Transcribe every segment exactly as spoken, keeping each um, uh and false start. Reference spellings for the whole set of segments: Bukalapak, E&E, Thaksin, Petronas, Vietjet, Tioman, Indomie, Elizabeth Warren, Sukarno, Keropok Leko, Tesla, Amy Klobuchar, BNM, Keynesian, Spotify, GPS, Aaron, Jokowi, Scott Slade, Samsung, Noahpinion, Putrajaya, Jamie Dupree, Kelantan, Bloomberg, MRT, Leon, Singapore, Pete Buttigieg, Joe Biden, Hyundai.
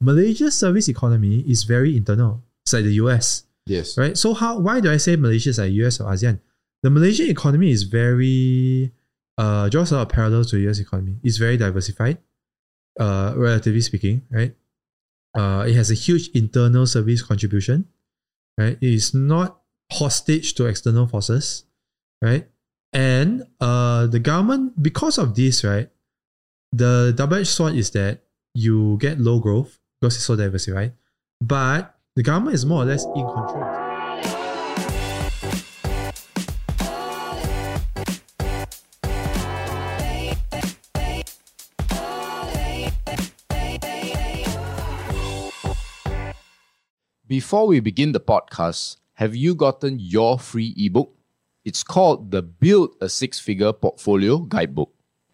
Malaysia's service economy is very internal. It's like the U S. Yes. Right? So how? Why do I say Malaysia is like U S or ASEAN? The Malaysian economy is very, uh, draws a lot of parallels to the U S economy. It's very diversified, uh, relatively speaking, right? Uh, it has a huge internal service contribution, right? It is not hostage to external forces, right? And uh, the government, because of this, right, the double-edged sword is that you get low growth because it's so diversified, but the government is more or less in control. Before we begin the podcast, have you gotten your free ebook? It's called the Build a Six-Figure Portfolio Guidebook.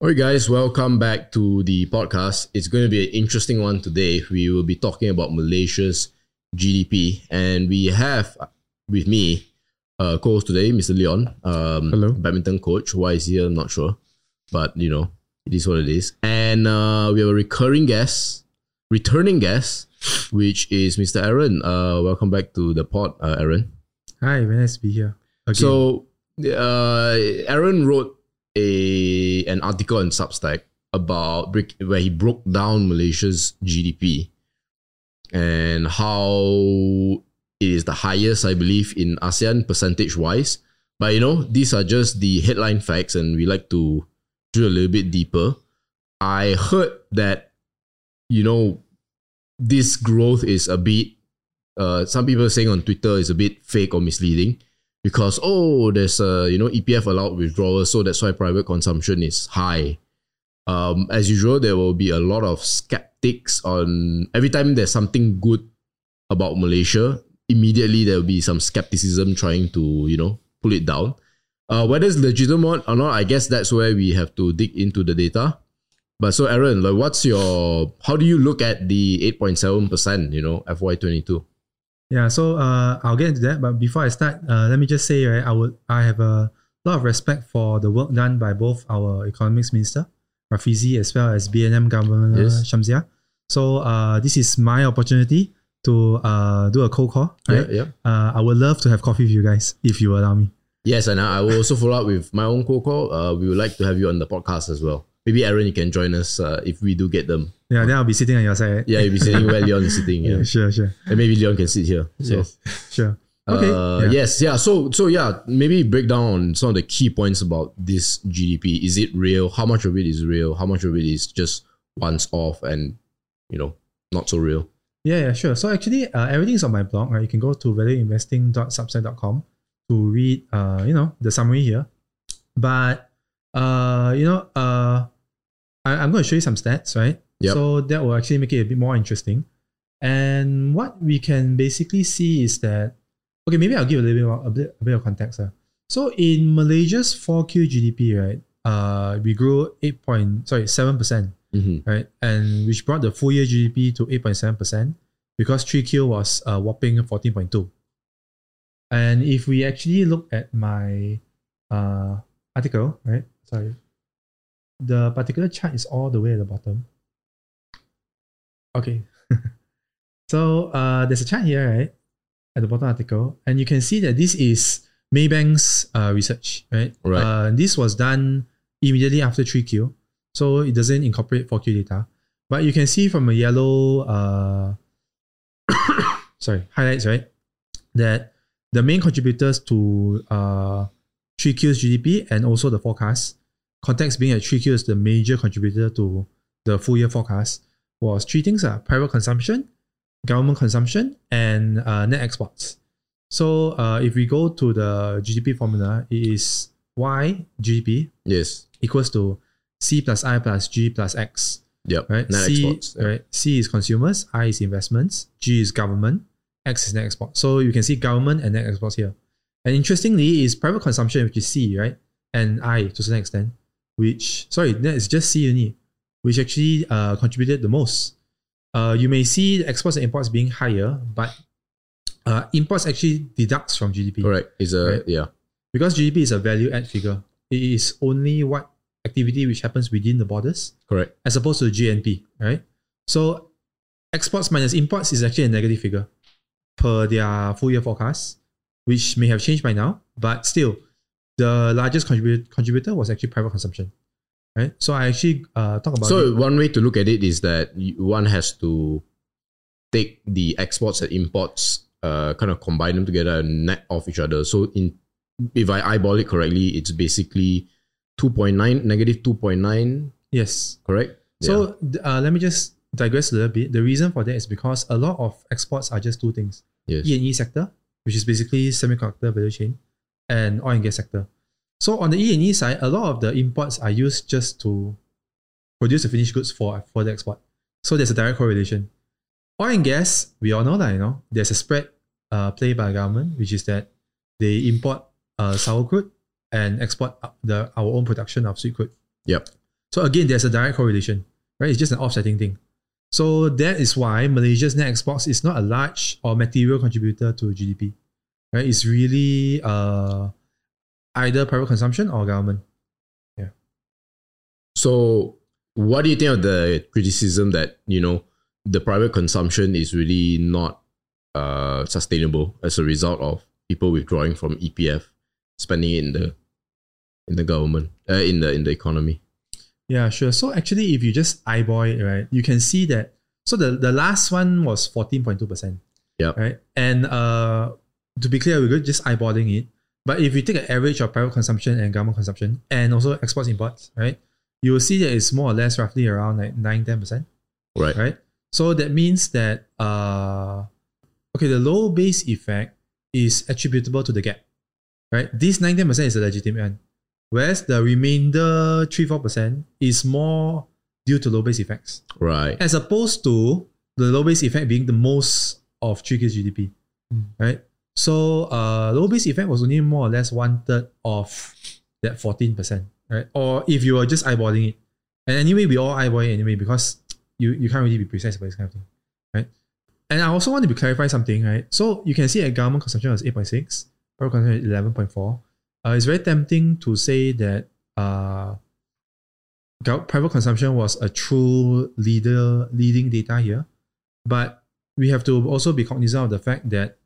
All right, guys, welcome back to the podcast. It's going to be an interesting one today. We will be talking about Malaysia's G D P, and we have with me uh, co-host today, Mister Leon, um, Hello. badminton coach. Why is he here? I'm not sure, but you know, it is what it is. And uh, we have a recurring guest. Returning guest, which is Mister Aaron. Uh, welcome back to the pod, uh, Aaron. Hi, very nice to be here. Again. So, uh, Aaron wrote a an article on Substack about where he broke down Malaysia's G D P and how it is the highest, I believe, in ASEAN percentage wise. But you know, these are just the headline facts, and we like to drill a little bit deeper. I heard that, you know, this growth is a bit, uh, some people are saying on Twitter is a bit fake or misleading because, oh, there's a, you know, E P F allowed withdrawals, so that's why private consumption is high. Um, as usual, there will be a lot of skeptics on, every time there's something good about Malaysia, immediately there will be some skepticism trying to, you know, pull it down. Uh, whether it's legitimate or not, I guess that's where we have to dig into the data. But so Aaron, like, what's your, how do you look at the eight point seven percent, you know, F Y twenty-two? Yeah, so uh, I'll get into that. But before I start, uh, let me just say, right, I would, I have a lot of respect for the work done by both our economics minister, Rafizi, as well as B N M governor, yes, Shamsiah. So uh, this is my opportunity to uh, do a cold call, right? Yeah, yeah. Uh, I would love to have coffee with you guys, if you allow me. Yes, and I will also follow up with my own cold call. Uh, we would like to have you on the podcast as well. Maybe Aaron, you can join us uh, if we do get them. Yeah, then I'll be sitting on your side. Right? Yeah, you'll be sitting where Leon is sitting. Yeah. Yeah, sure, sure. And maybe Leon can sit here. So. Yes, sure. Okay. Uh, yeah. Yes, yeah. So, so yeah, maybe break down some of the key points about this G D P. Is it real? How much of it is real? How much of it is just once off and, you know, not so real? Yeah, yeah, sure. So actually, uh, everything's on my blog. Right? You can go to value investing dot substack dot com to read, uh, you know, the summary here. But, uh, you know, uh, I'm going to show you some stats, right? Yep. So that will actually make it a bit more interesting. And what we can basically see is that, okay, maybe I'll give a little bit of, a bit, a bit of context. Uh. So in Malaysia's four Q G D P, right, uh, we grew eight point, sorry, seven percent, mm-hmm. right? And which brought the full year G D P to eight point seven percent because three Q was a whopping fourteen point two. And if we actually look at my uh, article, right? Sorry. The particular chart is all the way at the bottom. Okay. So uh, there's a chart here, right? At the bottom article. And you can see that this is Maybank's uh, research, right? Right. Uh, this was done immediately after three Q. So it doesn't incorporate four Q data. But you can see from a yellow uh, sorry, highlights, right? That the main contributors to uh, three Q's G D P and also the forecast, context being at three Q is the major contributor to the full year forecast, was three things, uh, private consumption, government consumption, and uh, net exports. So uh, if we go to the G D P formula, it is Y G D P, yes, equals to C plus I plus G plus X. Yep. Right? Net C, exports. Yep. Right? C is consumers, I is investments, G is government, X is net export. So you can see government and net exports here. And interestingly, is private consumption, which is C, right? And I to a certain extent, which, sorry, it's just C only, which actually uh, contributed the most. Uh, you may see exports and imports being higher, but uh, imports actually deducts from G D P. Correct. Is a right? yeah. Because G D P is a value add figure. It is only what activity which happens within the borders. Correct. As opposed to G N P, right? So exports minus imports is actually a negative figure per their full year forecast, which may have changed by now, but still the largest contribu contributor was actually private consumption. Right? So I actually uh, talk about. So it. One way to look at it is that one has to take the exports and imports, uh, kind of combine them together and net off each other. So in if I eyeball it correctly, it's basically two point nine, negative two point nine. Yes. Correct? So yeah. uh, let me just digress a little bit. The reason for that is because a lot of exports are just two things. Yes. E and E sector, which is basically semiconductor value chain, and oil and gas sector. So on the E and E side, a lot of the imports are used just to produce the finished goods for, for the export. So there's a direct correlation. Oil and gas, we all know that, you know, there's a spread uh, played by the government, which is that they import Uh, sour crude and export the, our own production of sweet crude. Yep. So again, there's a direct correlation, right? It's just an offsetting thing. So that is why Malaysia's net exports is not a large or material contributor to G D P, right? It's really uh, either private consumption or government. Yeah. So what do you think of the criticism that, you know, the private consumption is really not uh, sustainable as a result of people withdrawing from E P F? Spending in the in the government, uh, in the in the economy. Yeah, sure. So actually, if you just eyeball it, right, you can see that. So the, the last one was fourteen point two percent. Yeah. Right. And uh, to be clear, we're just eyeballing it. But if you take an average of private consumption and government consumption, and also exports imports, right, you will see that it's more or less roughly around like nine ten percent. Right. Right. So that means that uh, okay, the low base effect is attributable to the gap. Right, this nine to ten percent is a legitimate one, whereas the remainder three to four percent is more due to low base effects. Right. As opposed to the low base effect being the most of three Q's G D P. Mm. Right. So uh, low base effect was only more or less one third of that fourteen percent. Right. Or if you are just eyeballing it, and anyway we all eyeball it anyway because you you can't really be precise about this kind of thing. Right. And I also want to clarify something. Right. So you can see a government consumption was eight point six. Private consumption at eleven point four. Uh, it's very tempting to say that uh, private consumption was a true leader, leading data here. But we have to also be cognizant of the fact that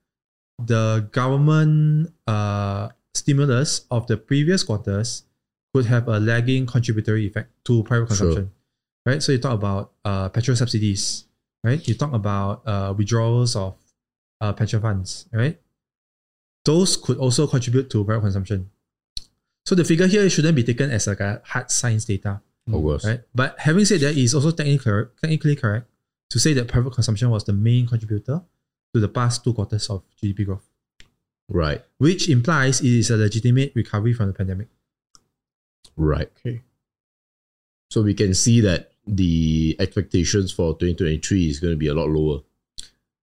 the government uh, stimulus of the previous quarters could have a lagging contributory effect to private consumption. Sure. Right? So you talk about uh, petrol subsidies, right? You talk about uh, withdrawals of uh, pension funds, right? Those could also contribute to private consumption. So the figure here shouldn't be taken as like a hard science data. Or worse. Right? But having said that, it's also technically, technically correct to say that private consumption was the main contributor to the past two quarters of G D P growth. Right. Which implies it is a legitimate recovery from the pandemic. Right. Okay. So we can see that the expectations for twenty twenty-three is going to be a lot lower.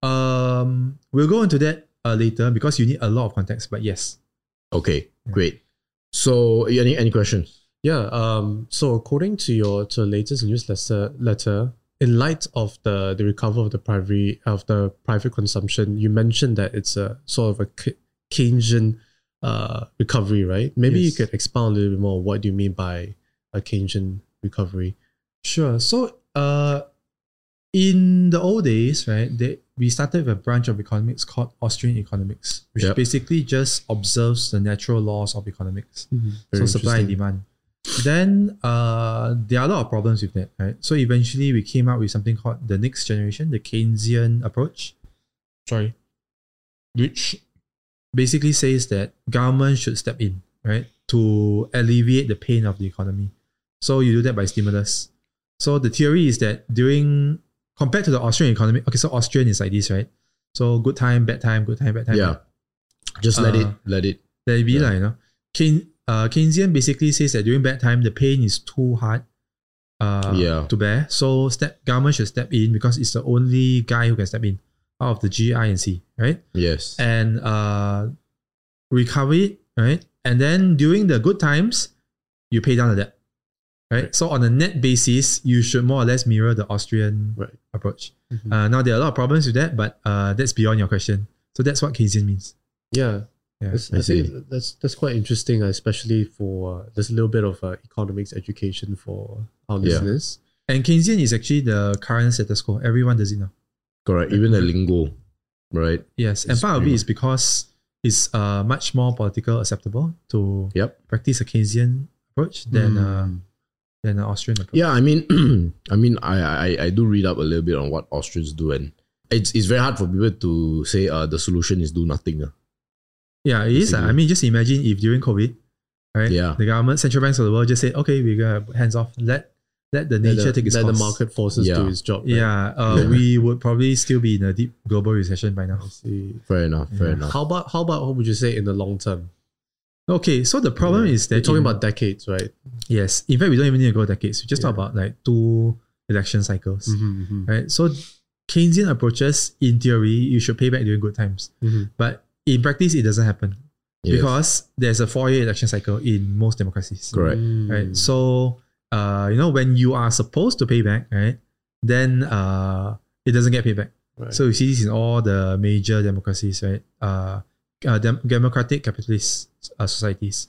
Um, we'll go into that Uh, later because you need a lot of context, but yes. Okay, yeah. Great. So any any questions? Yeah. Um. So according to your to the latest newsletter, letter, in light of the the recovery of the private of the private consumption, you mentioned that it's a sort of a Keynesian uh recovery, right? Maybe yes. You could expound a little bit more. What do you mean by a Keynesian recovery? Sure. So uh, in the old days, right, they. We started with a branch of economics called Austrian economics, which yep. basically just observes the natural laws of economics. Mm-hmm. So supply and demand. Then uh, there are a lot of problems with that, right? So eventually we came up with something called the next generation, the Keynesian approach. Sorry. Which basically says that government should step in, right? To alleviate the pain of the economy. So you do that by stimulus. So the theory is that during... Compared to the Austrian economy, okay, so Austrian is like this, right? So good time, bad time, good time, bad time. Yeah, just let uh, it, let it, let it be, yeah. like, you know. Keyn, uh, Keynesian basically says that during bad time, the pain is too hard, uh, yeah. to bear. So step, government should step in because it's the only guy who can step in out of the G, I, and C, right? Yes. And uh, recover it, right? And then during the good times, you pay down the debt, right? right? So on a net basis, you should more or less mirror the Austrian right. approach. Mm-hmm. Uh, now, there are a lot of problems with that, but uh, that's beyond your question. So that's what Keynesian means. Yeah. Yeah, that's, I see. That's, that's quite interesting, especially for uh, there's a little bit of uh, economics education for our listeners. Yeah. And Keynesian is actually the current status quo. Everyone does it now. Correct. Even the lingo, right? Yes. It's and part of it is because it's uh, much more political acceptable to yep. practice a Keynesian approach than mm. uh, than an Austrian approach. Yeah, I mean, I mean, I, I I do read up a little bit on what Austrians do, and it's it's very hard for people to say uh, the solution is do nothing. Uh. Yeah, it is. Uh, I mean, just imagine if during COVID, right? Yeah. The government, central banks of the world just said, okay, we're going to hands off. Let let the nature let the, take its course. Let the market forces yeah. do its job. Right? Yeah, uh, yeah. We would probably still be in a deep global recession by now. I see. Fair enough. Fair yeah. enough. How about, how about, what would you say in the long term? Okay, so the problem yeah. is that... We're talking in, about decades, right? Yes. In fact, we don't even need to go decades. We just yeah. talk about like two election cycles, mm-hmm, mm-hmm. right? So Keynesian approaches, in theory, you should pay back during good times. Mm-hmm. But in practice, it doesn't happen yes. because there's a four-year election cycle in most democracies. Correct. Mm. Right. So, uh, you know, when you are supposed to pay back, right, then uh, it doesn't get paid back. Right. So you see this in all the major democracies, right? Uh, uh, dem- democratic capitalist uh, societies,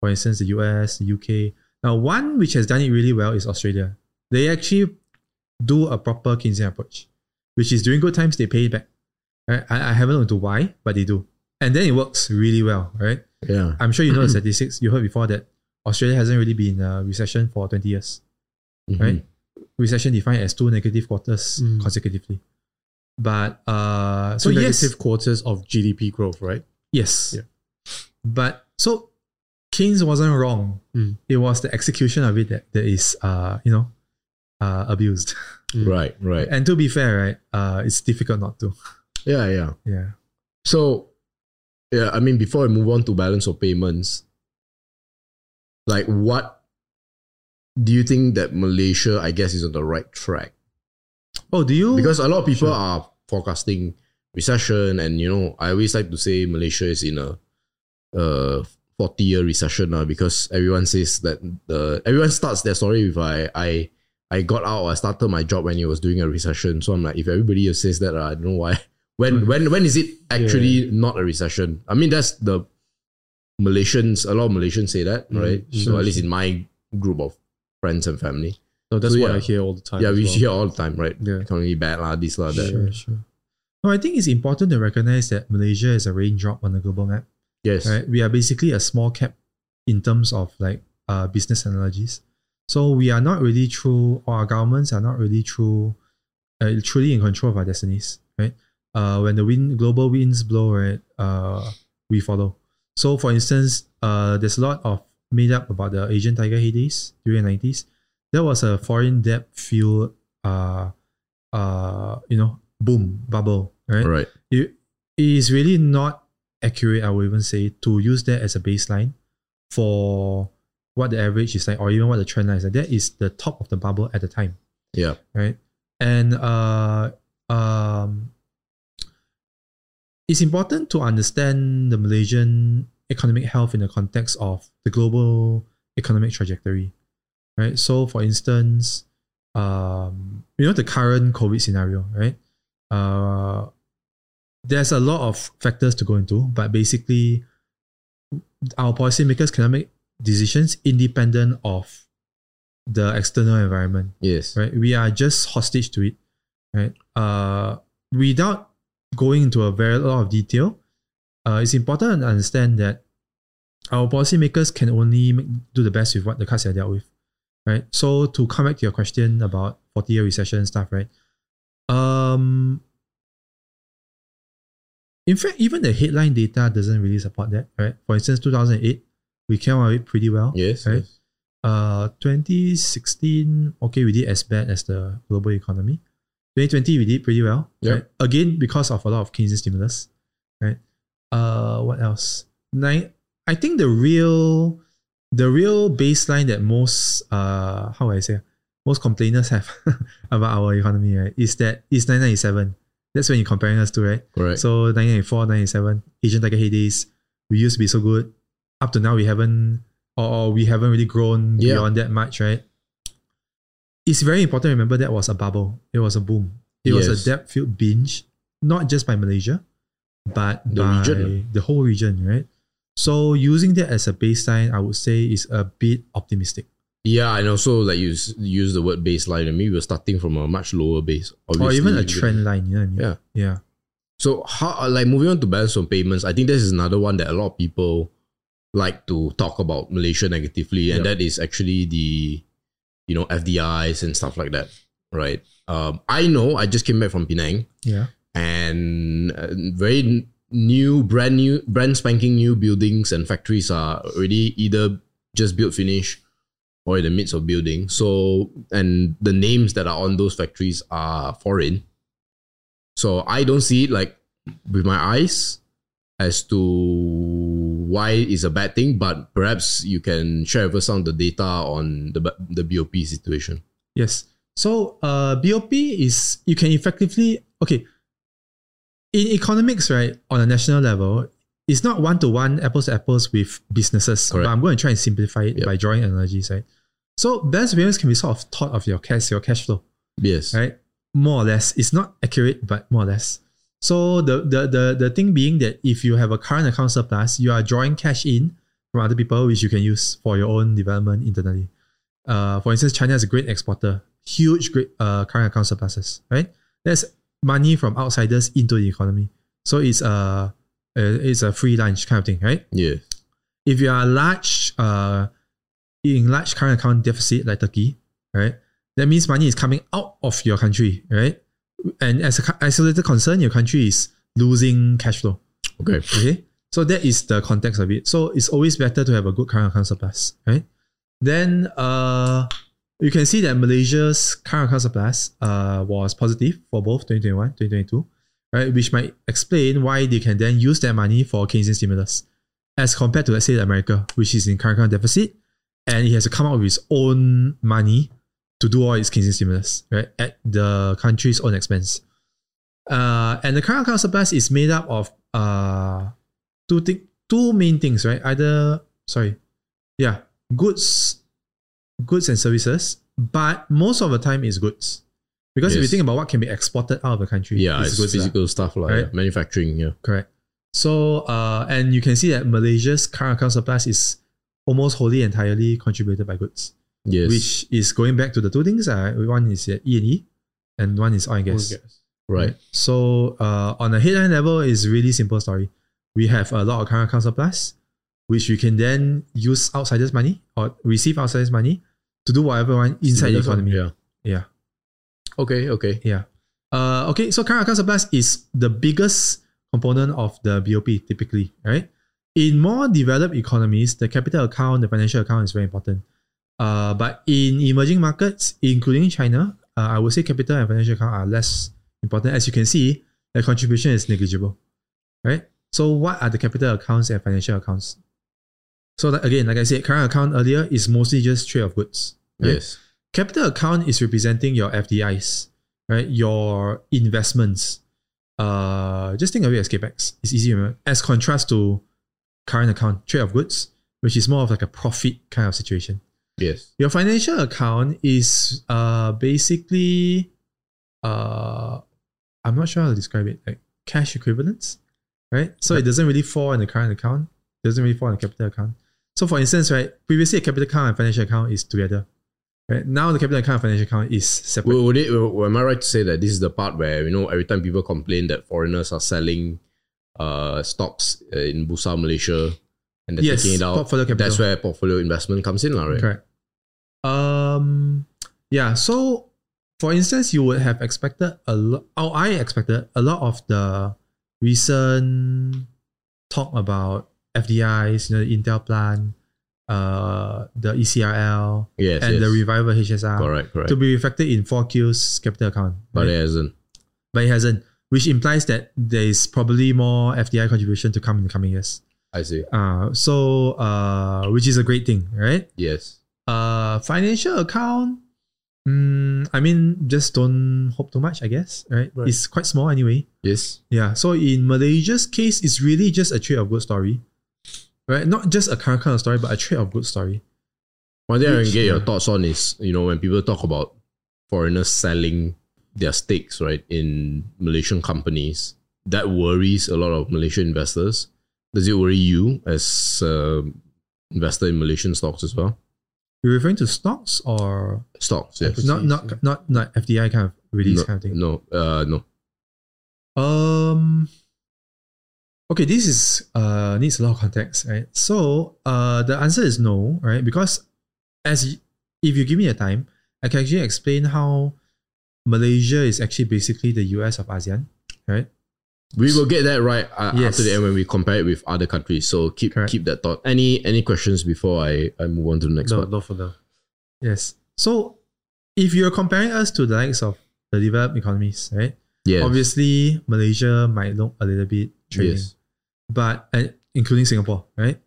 for instance, the U S, the U K. Now, one which has done it really well is Australia. They actually do a proper Keynesian approach, which is during good times they pay back. Right? I, I haven't looked into why, but they do. And then it works really well, right? Yeah. I'm sure you know the statistics. You heard before that Australia hasn't really been in a recession for twenty years, mm-hmm. right? Recession defined as two negative quarters mm. consecutively. But, uh, so, so negative yes, quarters of G D P growth, right? Yes. Yeah. But, so Keynes wasn't wrong. Mm. It was the execution of it that, that is, uh, you know, uh, abused. Mm. Right, right. And to be fair, right, uh, it's difficult not to. Yeah, yeah. Yeah. So, yeah, I mean, before I move on to balance of payments, like what do you think that Malaysia, I guess, is on the right track? Oh, do you? Because a lot of people sure. are forecasting recession, and you know, I always like to say Malaysia is in a uh, forty-year recession now, because everyone says that the everyone starts their story with I I I got out, I started my job when it was doing a recession. So I'm like, if everybody says that, I don't know why. When when when is it actually yeah. not a recession? I mean, that's the Malaysians. A lot of Malaysians say that, right? Mm, sure, so at least sure. in my group of friends and family. So that's so, what yeah. I hear all the time. Yeah, we well. hear all the time, right? Yeah. Economy bad lah, this lah, that. Sure, sure. No, I think it's important to recognize that Malaysia is a raindrop on the global map. Yes, right. We are basically a small cap in terms of like uh, business analogies. So we are not really true, or our governments are not really true, uh, truly in control of our destinies, right? Uh, when the wind, global winds blow, right, uh, we follow. So, for instance, uh, there's a lot of made up about the Asian tiger heydays during the nineties. There was a foreign debt fueled, uh, uh, you know, boom bubble, right? Right. It, it is really not accurate, I would even say, to use that as a baseline for what the average is like, or even what the trend line is like. That is the top of the bubble at the time. Yeah. Right. And uh, um. It's important to understand the Malaysian economic health in the context of the global economic trajectory, right? So, for instance, um, you know, the current COVID scenario, right? Uh, there's a lot of factors to go into, but basically, our policymakers can make decisions independent of the external environment. Yes, right. We are just hostage to it, right? Uh, without going into a very lot of detail, uh, it's important to understand that our policymakers can only make, do the best with what the cards are dealt with, right? So to come back to your question about forty-year recession and stuff, right? Um, in fact, even the headline data doesn't really support that, right? For instance, two thousand eight, we came out of it pretty well. Yes. Right? Yes. Uh, twenty sixteen, okay, we did as bad as the global economy. twenty twenty, we did pretty well. Yep. Right? Again, because of a lot of Keynesian stimulus, right? Uh, what else? Nine, I think the real, the real baseline that most, uh, how do I say, most complainers have about our economy, right, is that it's nineteen ninety-seven. That's when you're comparing us to, right? Correct. So nineteen ninety-four, nineteen ninety-seven, Asian tiger heydays, we used to be so good. Up to now, we haven't, or, or we haven't really grown yeah. beyond that much, right? It's very important to remember that was a bubble. It was a boom. It yes. was a debt-filled binge, not just by Malaysia, but the by region. the whole region, right? So using that as a baseline, I would say is a bit optimistic. Yeah, and also like you use the word baseline. I mean, we're starting from a much lower base, obviously. Or even a trend line, you know what I mean? Yeah. Yeah. So how, like moving on to balance on payments, I think this is another one that a lot of people like to talk about Malaysia negatively, and yep. that is actually the, you know, F D Is and stuff like that, right? Um, I know, I just came back from Penang. Yeah. And very new, brand new, brand spanking new buildings and factories are already either just built finish or in the midst of building. So, and the names that are on those factories are foreign. So I don't see it like with my eyes as to why it's a bad thing, but perhaps you can share with us some of the data on the, the B O P situation. Yes. So uh, B O P is, you can effectively, okay, in economics, right, on a national level, it's not one-to-one, apples-to-apples with businesses. Correct. But I'm going to try and simplify it yep. by drawing analogies, right? So balance payments can be sort of thought of your cash, your cash flow. Yes. Right? More or less. It's not accurate, but more or less. So the, the, the, the thing being that if you have a current account surplus, you are drawing cash in from other people, which you can use for your own development internally. Uh, for instance, China is a great exporter. Huge great, uh, current account surpluses, right? That's money from outsiders into the economy. So it's a... Uh, Uh, it's a free lunch kind of thing, right? Yeah. If you are large, uh, in large current account deficit like Turkey, right? That means money is coming out of your country, right? And as an isolated concern, your country is losing cash flow. Okay. Okay. So that is the context of it. So it's always better to have a good current account surplus, right? Then uh, you can see that Malaysia's current account surplus uh, was positive for both twenty twenty-one, twenty twenty-two. Right, which might explain why they can then use their money for Keynesian stimulus as compared to, let's say, America, which is in current account deficit and it has to come out with its own money to do all its Keynesian stimulus, right, at the country's own expense. Uh, and the current account surplus is made up of uh, two th- two main things, right? Either, sorry, yeah, goods, goods and services, but most of the time it's goods. Because yes. if you think about what can be exported out of the country, yeah, it's physical stuff like right? manufacturing, yeah, correct. So, uh, and you can see that Malaysia's current account surplus is almost wholly entirely contributed by goods, yes, which is going back to the two things. Uh, one is E and E, and one is oil and gas, oil and gas. Right? So, uh, on a headline level, it's really simple story. We have a lot of current account surplus, which we can then use outsiders' money or receive outsiders' money to do whatever we want inside the economy. Yeah, yeah. Okay, okay. Yeah. Uh, okay, so current account surplus is the biggest component of the B O P typically, right? In more developed economies, the capital account, the financial account is very important. Uh, but in emerging markets, including China, uh, I would say capital and financial account are less important. As you can see, their contribution is negligible, right? So what are the capital accounts and financial accounts? So that, again, like I said, current account earlier is mostly just trade of goods. Right? Yes. Capital account is representing your F D Is, right? Your investments. Uh, just think of it as CapEx. It's easy to remember. As contrast to current account, trade of goods, which is more of like a profit kind of situation. Yes. Your financial account is uh, basically, uh, I'm not sure how to describe it, like cash equivalents, right? So it doesn't really fall in the current account. It doesn't really fall in the capital account. So for instance, right, previously a capital account and financial account is together. Right. Now the capital account and financial account is separate. Would it, am I right to say that this is the part where, you know, every time people complain that foreigners are selling uh, stocks in Bursa Malaysia and they're yes, taking it out, that's where portfolio investment comes in, right? Correct. Um, yeah, so for instance, you would have expected, a lo- oh, I expected a lot of the recent talk about F D Is, you know, the Intel plan, Uh, the E C R L yes, and yes. the revival H S R correct, correct. to be reflected in four Q's capital account. Right? But it hasn't. But it hasn't, which implies that there is probably more F D I contribution to come in the coming years. I see. Uh, so, uh, which is a great thing, right? Yes. Uh, financial account, Mm, I mean, just don't hope too much, I guess. Right? right? It's quite small anyway. Yes. Yeah. So in Malaysia's case, it's really just a trade of good story, right? Not just a current kind of story, but a trade of good story. One thing I can get your thoughts on is, you know, when people talk about foreigners selling their stakes, right, in Malaysian companies, that worries a lot of Malaysian investors. Does it worry you as an uh, investor in Malaysian stocks as well? You're referring to stocks or stocks, yes. Not not not not F D I kind of release no, kind of thing. No, uh, no. Um. Okay, this is uh needs a lot of context, right? So uh, the answer is no, right? Because as if you give me a time, I can actually explain how Malaysia is actually basically the U S of ASEAN, right? We will get that right uh, yes. after the end when we compare it with other countries. So keep Correct. keep that thought. Any any questions before I, I move on to the next no, part? No further. Yes. So if you're comparing us to the likes of the developed economies, right? Yes. Obviously, Malaysia might look a little bit trailing, yes. but uh, including Singapore, right?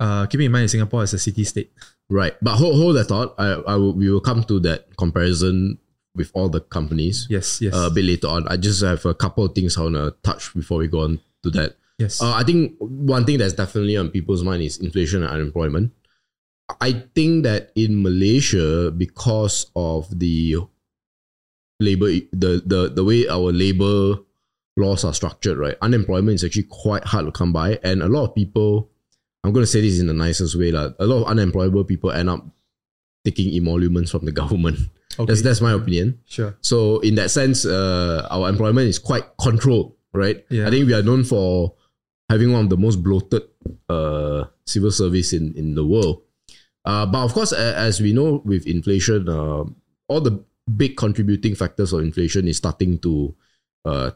Uh, keeping in mind that Singapore is a city state. Right. But hold, hold that thought. I, I will, we will come to that comparison with all the companies. Yes, yes. Uh, a bit later on. I just have a couple of things I want to touch before we go on to that. Yes. Uh, I think one thing that's definitely on people's mind is inflation and unemployment. I think that in Malaysia, because of the labor, the, the, the way our labor laws are structured, right? Unemployment is actually quite hard to come by. And a lot of people, I'm going to say this in the nicest way, like, a lot of unemployable people end up taking emoluments from the government. Okay. That's that's my opinion. Sure. So in that sense, uh, our employment is quite controlled, right? Yeah. I think we are known for having one of the most bloated uh, civil service in, in the world. Uh, but of course, as we know, with inflation, uh, all the big contributing factors of inflation is starting to uh,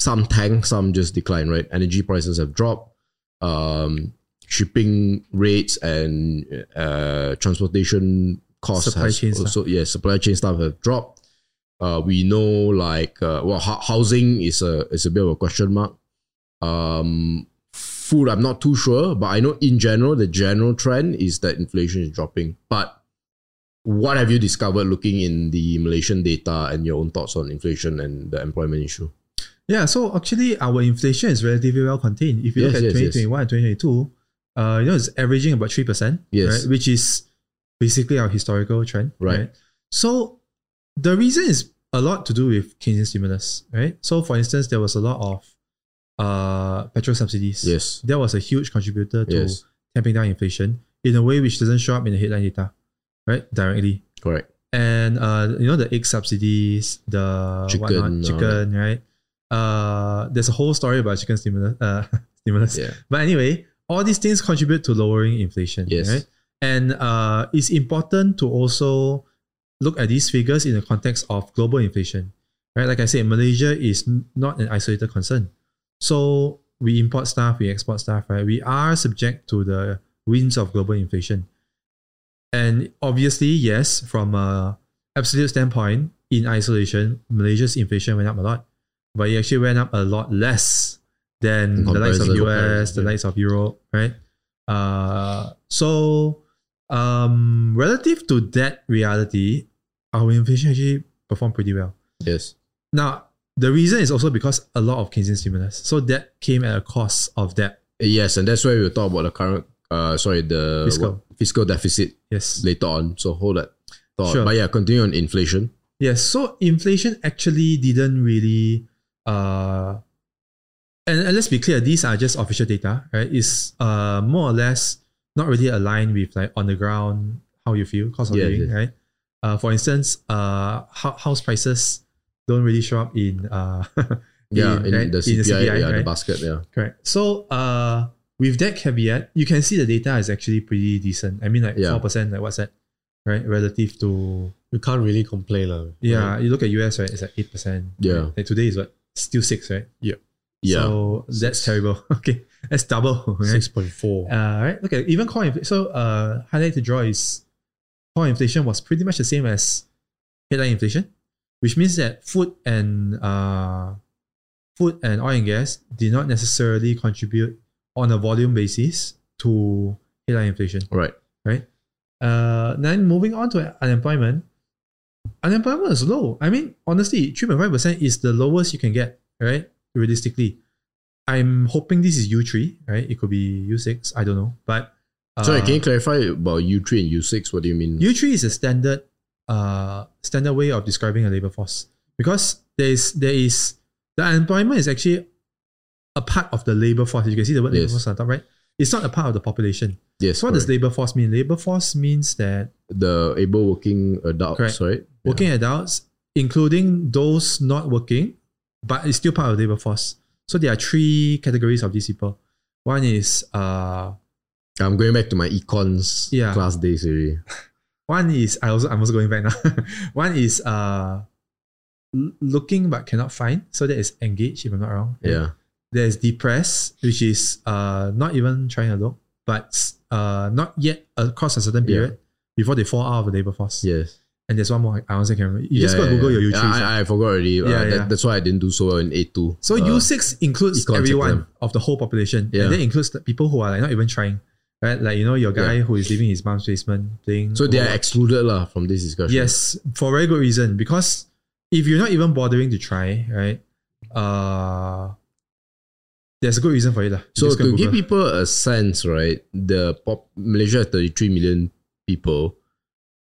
some tank, some just decline, right? Energy prices have dropped. Um, shipping rates and uh, transportation costs supply has chain also, yeah, supply chain stuff have dropped. Uh, we know like, uh, well, ho- housing is a, is a bit of a question mark. Um, food, I'm not too sure, but I know in general, the general trend is that inflation is dropping. But what have you discovered looking in the Malaysian data and your own thoughts on inflation and the employment issue? Yeah, so actually our inflation is relatively well contained. If you yes, look at yes, twenty twenty-one yes. and twenty twenty-two, uh, you know, it's averaging about three percent, yes. right? Which is basically our historical trend, right. right? So the reason is a lot to do with Keynesian stimulus, right? So for instance, there was a lot of uh, petrol subsidies. Yes. That was a huge contributor to yes. tamping down inflation in a way which doesn't show up in the headline data, right? Directly. Correct. And uh, you know, the egg subsidies, the chicken, whatnot, chicken, right? Uh, there's a whole story about chicken stimulus. Uh, stimulus. Yeah. But anyway, all these things contribute to lowering inflation, yes. right? And uh, it's important to also look at these figures in the context of global inflation, right? Like I said, Malaysia is n- not an isolated concern. So we import stuff, we export stuff, right? We are subject to the winds of global inflation. And obviously, yes, from an absolute standpoint, in isolation, Malaysia's inflation went up a lot, but it actually went up a lot less than the likes of the U S, the yeah. likes of Europe, right? Uh, so... Um, relative to that reality, our inflation actually performed pretty well. Yes. Now, the reason is also because a lot of Keynesian stimulus. So that came at a cost of debt. Yes, and that's why we'll talk about the current, uh, sorry, the fiscal, what, fiscal deficit yes. later on. So hold that thought. Sure. But yeah, continue on inflation. Yes, so inflation actually didn't really, uh, and, and let's be clear, these are just official data, right? It's uh, more or less not really aligned with like on the ground how you feel, cost of yeah, living, yeah. right? Uh, for instance, uh, ho- house prices don't really show up in uh, in, yeah, in right? the C P I, in the, C P I, yeah, right? the basket, yeah, correct. So uh, with that caveat, you can see the data is actually pretty decent. I mean, like four yeah. percent, like what's that, right? Relative to you can't really complain, lah. Yeah, right? You look at U S, right? It's like eight percent. Yeah, right? Like today is what still six, right? Yeah. Yeah. So that's terrible. Okay. That's double. Right? six point four. Uh, right. Okay. Even core inflation. So uh, highlight to draw is core inflation was pretty much the same as headline inflation, which means that food and uh, food and oil and gas did not necessarily contribute on a volume basis to headline inflation. Right. Right. Uh, then moving on to unemployment. unemployment is low. I mean, honestly, three point five percent is the lowest you can get, right? Realistically. I'm hoping this is U three, right? It could be U six, I don't know. But uh, sorry, can you clarify about U three and U six? What do you mean? U three is a standard uh, standard way of describing a labor force, because there is, there is the unemployment is actually a part of the labor force. You can see the word yes. labor force on top, right? It's not a part of the population. Yes. So what correct. does labor force mean? Labor force means that the able working adults, correct. right? Working yeah. adults, including those not working, but it's still part of the labor force. So there are three categories of these people. One is uh, I'm going back to my econs yeah. class days already. One is I also I'm also going back now. One is uh, looking but cannot find. So that is engaged, if I'm not wrong. Yeah. There is depressed, which is uh, not even trying to look, but uh, not yet across a certain period yeah. before they fall out of the labor force. Yes. And there's one more, I honestly can't remember. You yeah, just got to yeah, Google your U three. Yeah, I, I forgot already. Yeah, uh, yeah. That, that's why I didn't do so well in A two. So uh, U six includes everyone them. of the whole population. Yeah. And that includes the people who are like not even trying. Right? Like, you know, your guy yeah. who is leaving his mom's basement playing. So they are excluded la, from this discussion. Yes, for very good reason. Because if you're not even bothering to try, right? Uh, there's a good reason for it. La. So to Google. give people a sense, right? The pop Malaysia has thirty-three million people.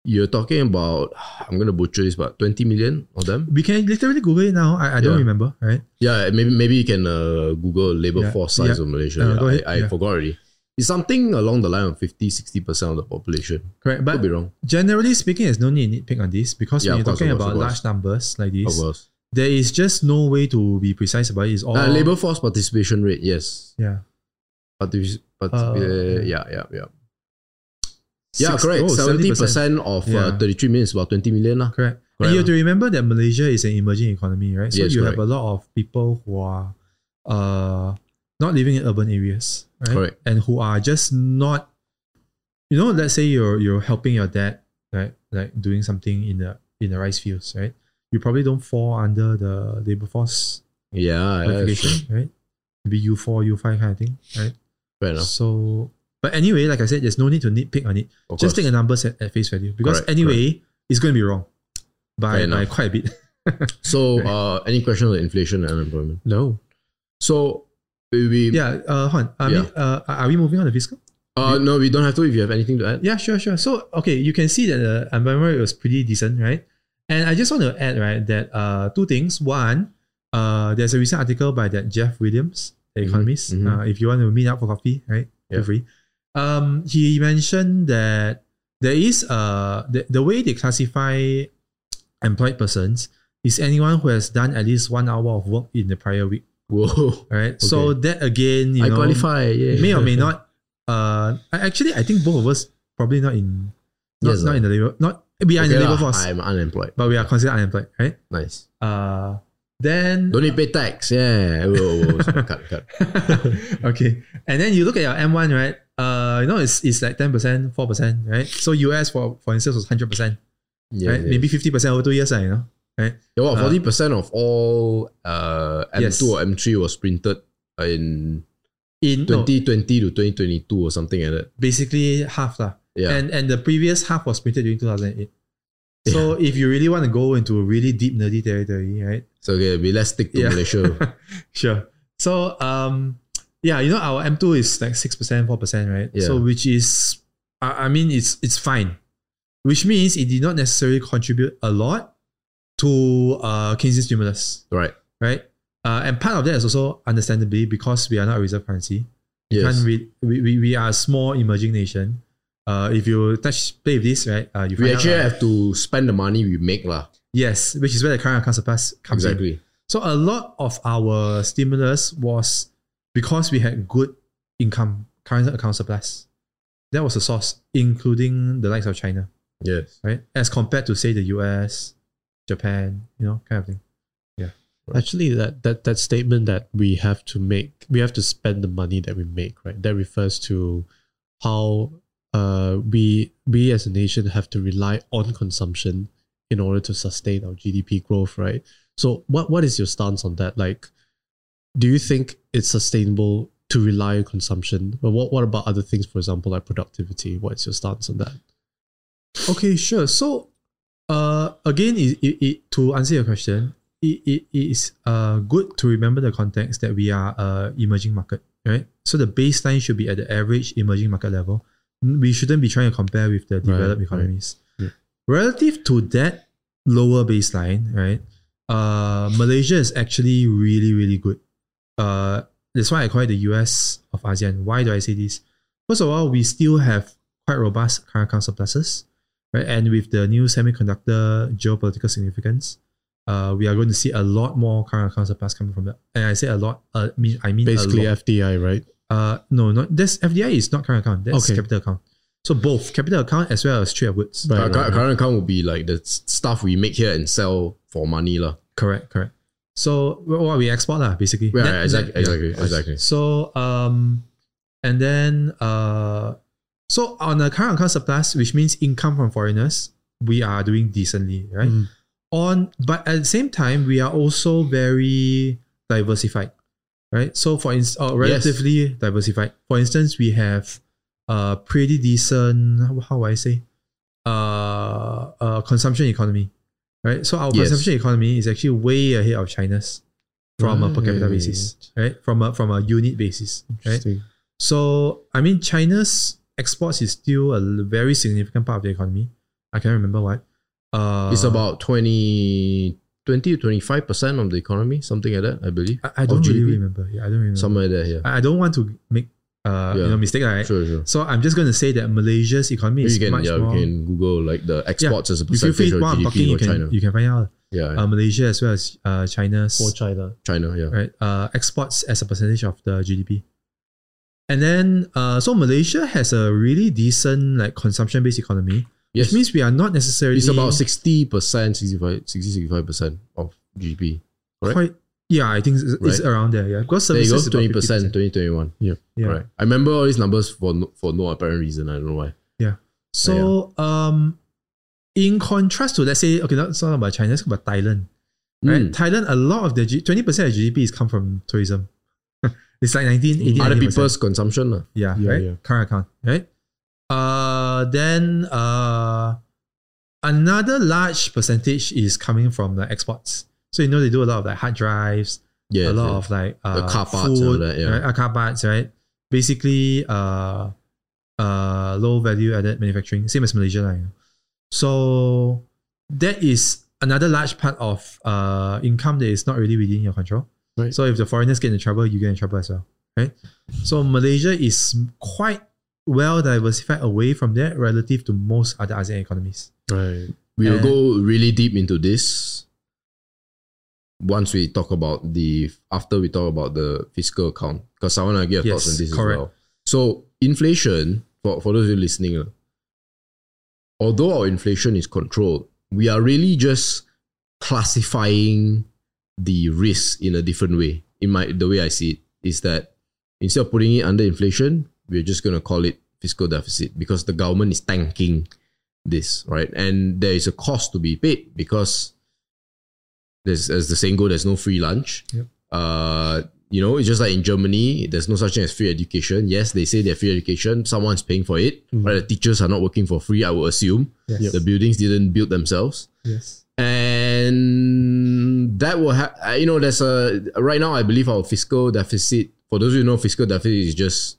You're talking about, I'm gonna butcher this, but twenty million of them. We can literally Google it now. I, I yeah. don't remember, right? Yeah, maybe maybe you can uh, Google labour yeah. force size yeah. of Malaysia. Uh, yeah, I, I yeah. forgot already. It's something along the line of fifty, sixty percent of the population. Correct, but could be wrong. Generally speaking, there's no need to nitpick on this, because yeah, when you're course, talking course, about large numbers like this, there is just no way to be precise about it. It's all uh, labour force participation rate. Yes. Yeah. Particip uh, yeah, yeah, yeah. Yeah, Six, correct. Oh, seventy percent of yeah. uh, thirty-three million is about twenty million. Lah. Correct. correct. And you have to remember that Malaysia is an emerging economy, right? So yes, you correct. have a lot of people who are uh, not living in urban areas, right? Correct. And who are just not, you know, let's say you're you're helping your dad, right? Like doing something in the in the rice fields, right? You probably don't fall under the labor force yeah, qualification, right? Maybe U four, U five kind of thing, right? Fair enough. So... But anyway, like I said, there's no need to nitpick on it. Of Just course. take the numbers at, at face value. Because correct, anyway, correct. it's going to be wrong by, by quite a bit. So, right. uh, any question on inflation and unemployment? No. So, we... Yeah, uh, Hon, are, yeah. We, uh, are we moving on to fiscal? Uh, we, no, we don't have to if you have anything to add. Yeah, sure, sure. So, okay, you can see that the unemployment rate was pretty decent, right? And I just want to add, right, that uh, two things. One, uh, there's a recent article by that Jeff Williams, the mm-hmm. economist. Mm-hmm. Uh, if you want to meet up for coffee, right? Feel yeah. free. Um, he mentioned that there is uh, the, the way they classify employed persons is anyone who has done at least one hour of work in the prior week. Whoa. Right? Okay. So that again, you I know, qualify. Yeah, may yeah, or may yeah. not. Uh, actually, I think both of us probably not in, not, yes, not in the labor, not we are okay in the labor force. I'm unemployed, but we are considered unemployed, right? Nice. Uh, Then don't need pay tax. Yeah. Whoa, whoa, whoa. cut, cut. Okay. And then you look at your M one, right? Uh, you know, it's it's like ten percent, four percent, right? So U S for for instance was one hundred percent, yeah, right? Yes. Maybe fifty percent over two years, you know, right? Yeah, well, forty percent uh, of all uh M two yes. or M three was printed in in twenty twenty no, to twenty twenty-two or something like that. Basically half lah. Yeah. And and the previous half was printed during two thousand eight. So if you really want to go into a really deep nerdy territory, right? So okay, we let's stick to yeah. Malaysia. Sure. So um, yeah, you know our M two is like six percent, four percent, right? Yeah. So which is, I, I mean, it's it's fine, which means it did not necessarily contribute a lot to uh Keynesian stimulus, right? Right. Uh, and part of that is also understandably because we are not a reserve currency. Yes. Can't we, we we are a small emerging nation. Uh, if you touch play with this, right? Uh, you we actually out, uh, have to spend the money we make, lah. Yes, which is where the current account surplus comes exactly. in. So a lot of our stimulus was because we had good income, current account surplus. That was the source, including the likes of China. Yes, right. As compared to say the U S, Japan, you know, kind of thing. Yeah. Right. Actually, that that that statement that we have to make, we have to spend the money that we make, right? That refers to how. Uh, we we as a nation have to rely on consumption in order to sustain our G D P growth, right? So what what is your stance on that? Like, do you think it's sustainable to rely on consumption? But what, what about other things, for example, like productivity? What's your stance on that? Okay, sure. So Uh, again, it, it, it, to answer your question, it, it, it is uh, good to remember the context that we are an emerging market, right? So the baseline should be at the average emerging market level. We shouldn't be trying to compare with the developed right, economies. Right. Yeah. Relative to that lower baseline, right? Uh, Malaysia is actually really, really good. Uh, that's why I call it the U S of ASEAN. Why do I say this? First of all, we still have quite robust current account surpluses, right? And with the new semiconductor geopolitical significance, uh, we are going to see a lot more current account surplus coming from that. And I say a lot, uh, mean, I mean basically a lot. F D I, right? Uh, no, not this. F D I is not current account. That's okay. Capital account. So both capital account as well as trade of goods. Right, uh, right, current right. account will be like the stuff we make here and sell for money lah. Correct, correct. So what well, we export lah, basically. Right, that, exactly, that, exactly, yeah. exactly. So um, and then uh, so on a current account surplus, which means income from foreigners, we are doing decently, right? Mm. On but at the same time, we are also very diversified. Right, so for instance, uh, relatively yes. diversified. For instance, we have a pretty decent, how do I say, uh, uh, consumption economy, right? So our yes. consumption economy is actually way ahead of China's from right. a per capita basis, right? From a from a unit basis, right? So I mean, China's exports is still a very significant part of the economy. I can't remember what. Uh, it's about twenty. twenty to twenty-five percent of the economy, something like that, I believe. I, I don't really remember. Yeah, I don't remember. Somewhere there, yeah. I, I don't want to make uh, yeah. you know, mistake, right? Sure, sure. So I'm just going to say that Malaysia's economy is can, much yeah, more... You can Google like the exports yeah, as a percentage of G D P talking, or China. You can, you can find out. Yeah, yeah. Uh, Malaysia as well as uh, China's... Or China. China, yeah. Right. Uh, exports as a percentage of the G D P. And then, uh, so Malaysia has a really decent like consumption-based economy. Yes. Which means we are not necessarily... It's about sixty percent, sixty-five percent of G D P, correct? Quite, yeah, I think it's, right. it's around there. Yeah, because services there you go, twenty percent, twenty twenty-one. Yeah, yeah. Right. I remember all these numbers for no, for no apparent reason. I don't know why. Yeah. So, yeah. um, in contrast to, let's say, okay, that's not about China, it's about Thailand. Right? Mm. Thailand, a lot of the twenty percent of G D P is come from tourism. It's like nineteen, eighteen, other people's consumption. Uh. Yeah, yeah, right? Yeah. Current account, right? Uh, then uh, another large percentage is coming from the like, exports. So you know they do a lot of like hard drives, yeah, a lot yeah. of like uh, the car parts, food, that, yeah. right? Uh, car parts, right? Basically, uh, uh, low value added manufacturing, same as Malaysia, like, you know? So that is another large part of uh income that is not really within your control. Right. So if the foreigners get into trouble, you get in trouble as well, right? So Malaysia is quite well diversified away from that relative to most other ASEAN economies. Right. We will go really deep into this once we talk about the, after we talk about the fiscal account, because I want to get your yes, thoughts on this correct. as well. So inflation, for, for those of you listening, although our inflation is controlled, we are really just classifying the risk in a different way. In my, the way I see it is that instead of putting it under inflation, we're just going to call it fiscal deficit because the government is tanking this, right? And there is a cost to be paid because, there's, as the saying goes, there's no free lunch. Yep. Uh, you know, it's just like in Germany, there's no such thing as free education. Yes, they say they're free education. Someone's paying for it. Mm-hmm. Right? The teachers are not working for free, I would assume. Yes. Yep. The buildings didn't build themselves. Yes. And that will have, you know, there's a, right now I believe our fiscal deficit, for those who know, fiscal deficit is just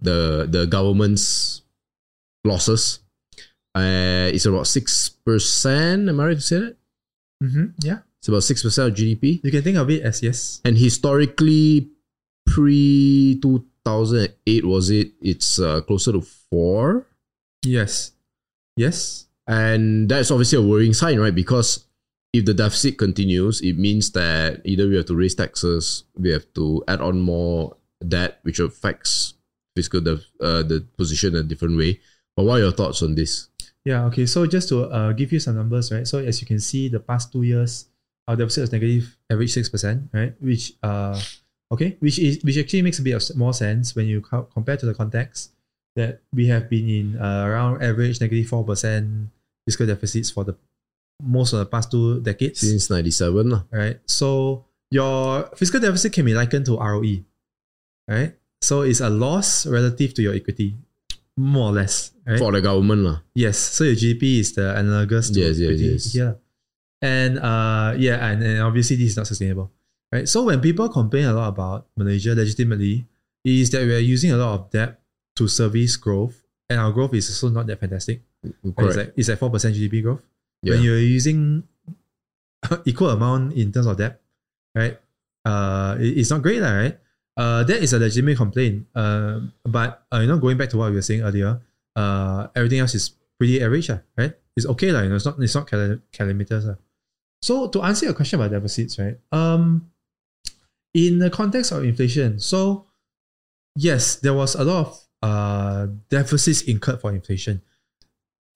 the the government's losses. Uh, it's about six percent, am I right to say that? Mm-hmm, yeah. It's about six percent of G D P. You can think of it as yes. And historically, pre-two thousand eight, was it? It's uh, closer to four? Yes. Yes. And that's obviously a worrying sign, right? Because if the deficit continues, it means that either we have to raise taxes, we have to add on more debt, which affects fiscal the uh, the position a different way. But what are your thoughts on this? Yeah, okay. So just to uh, give you some numbers, right? So as you can see, the past two years, our deficit was negative, average six percent, right? Which uh, okay, which is which actually makes a bit of more sense when you co- compare to the context that we have been in uh, around average negative four percent fiscal deficits for the most of the past two decades since ninety-seven, right? So your fiscal deficit can be likened to R O E, right? So it's a loss relative to your equity. more or less. Right? For the government lah. Yes. So your G D P is the analogous to yes, yes, P D, yes. Yeah. And uh, yeah, and, and obviously this is not sustainable, right? So when people complain a lot about Malaysia, legitimately, is that we are using a lot of debt to service growth, and our growth is also not that fantastic. Correct. It's like it's like four percent G D P growth. Yeah. When you're using equal amount in terms of debt, right? Uh, it, it's not great, lah, right? Uh, that is a legitimate complaint. Uh, but uh, you know, going back to what we were saying earlier, uh, everything else is pretty average, right? It's okay, lah. You know, it's not it's not cal- calamitous, lah. So to answer your question about deficits, right? Um, in the context of inflation, so yes, there was a lot of uh, deficits incurred for inflation,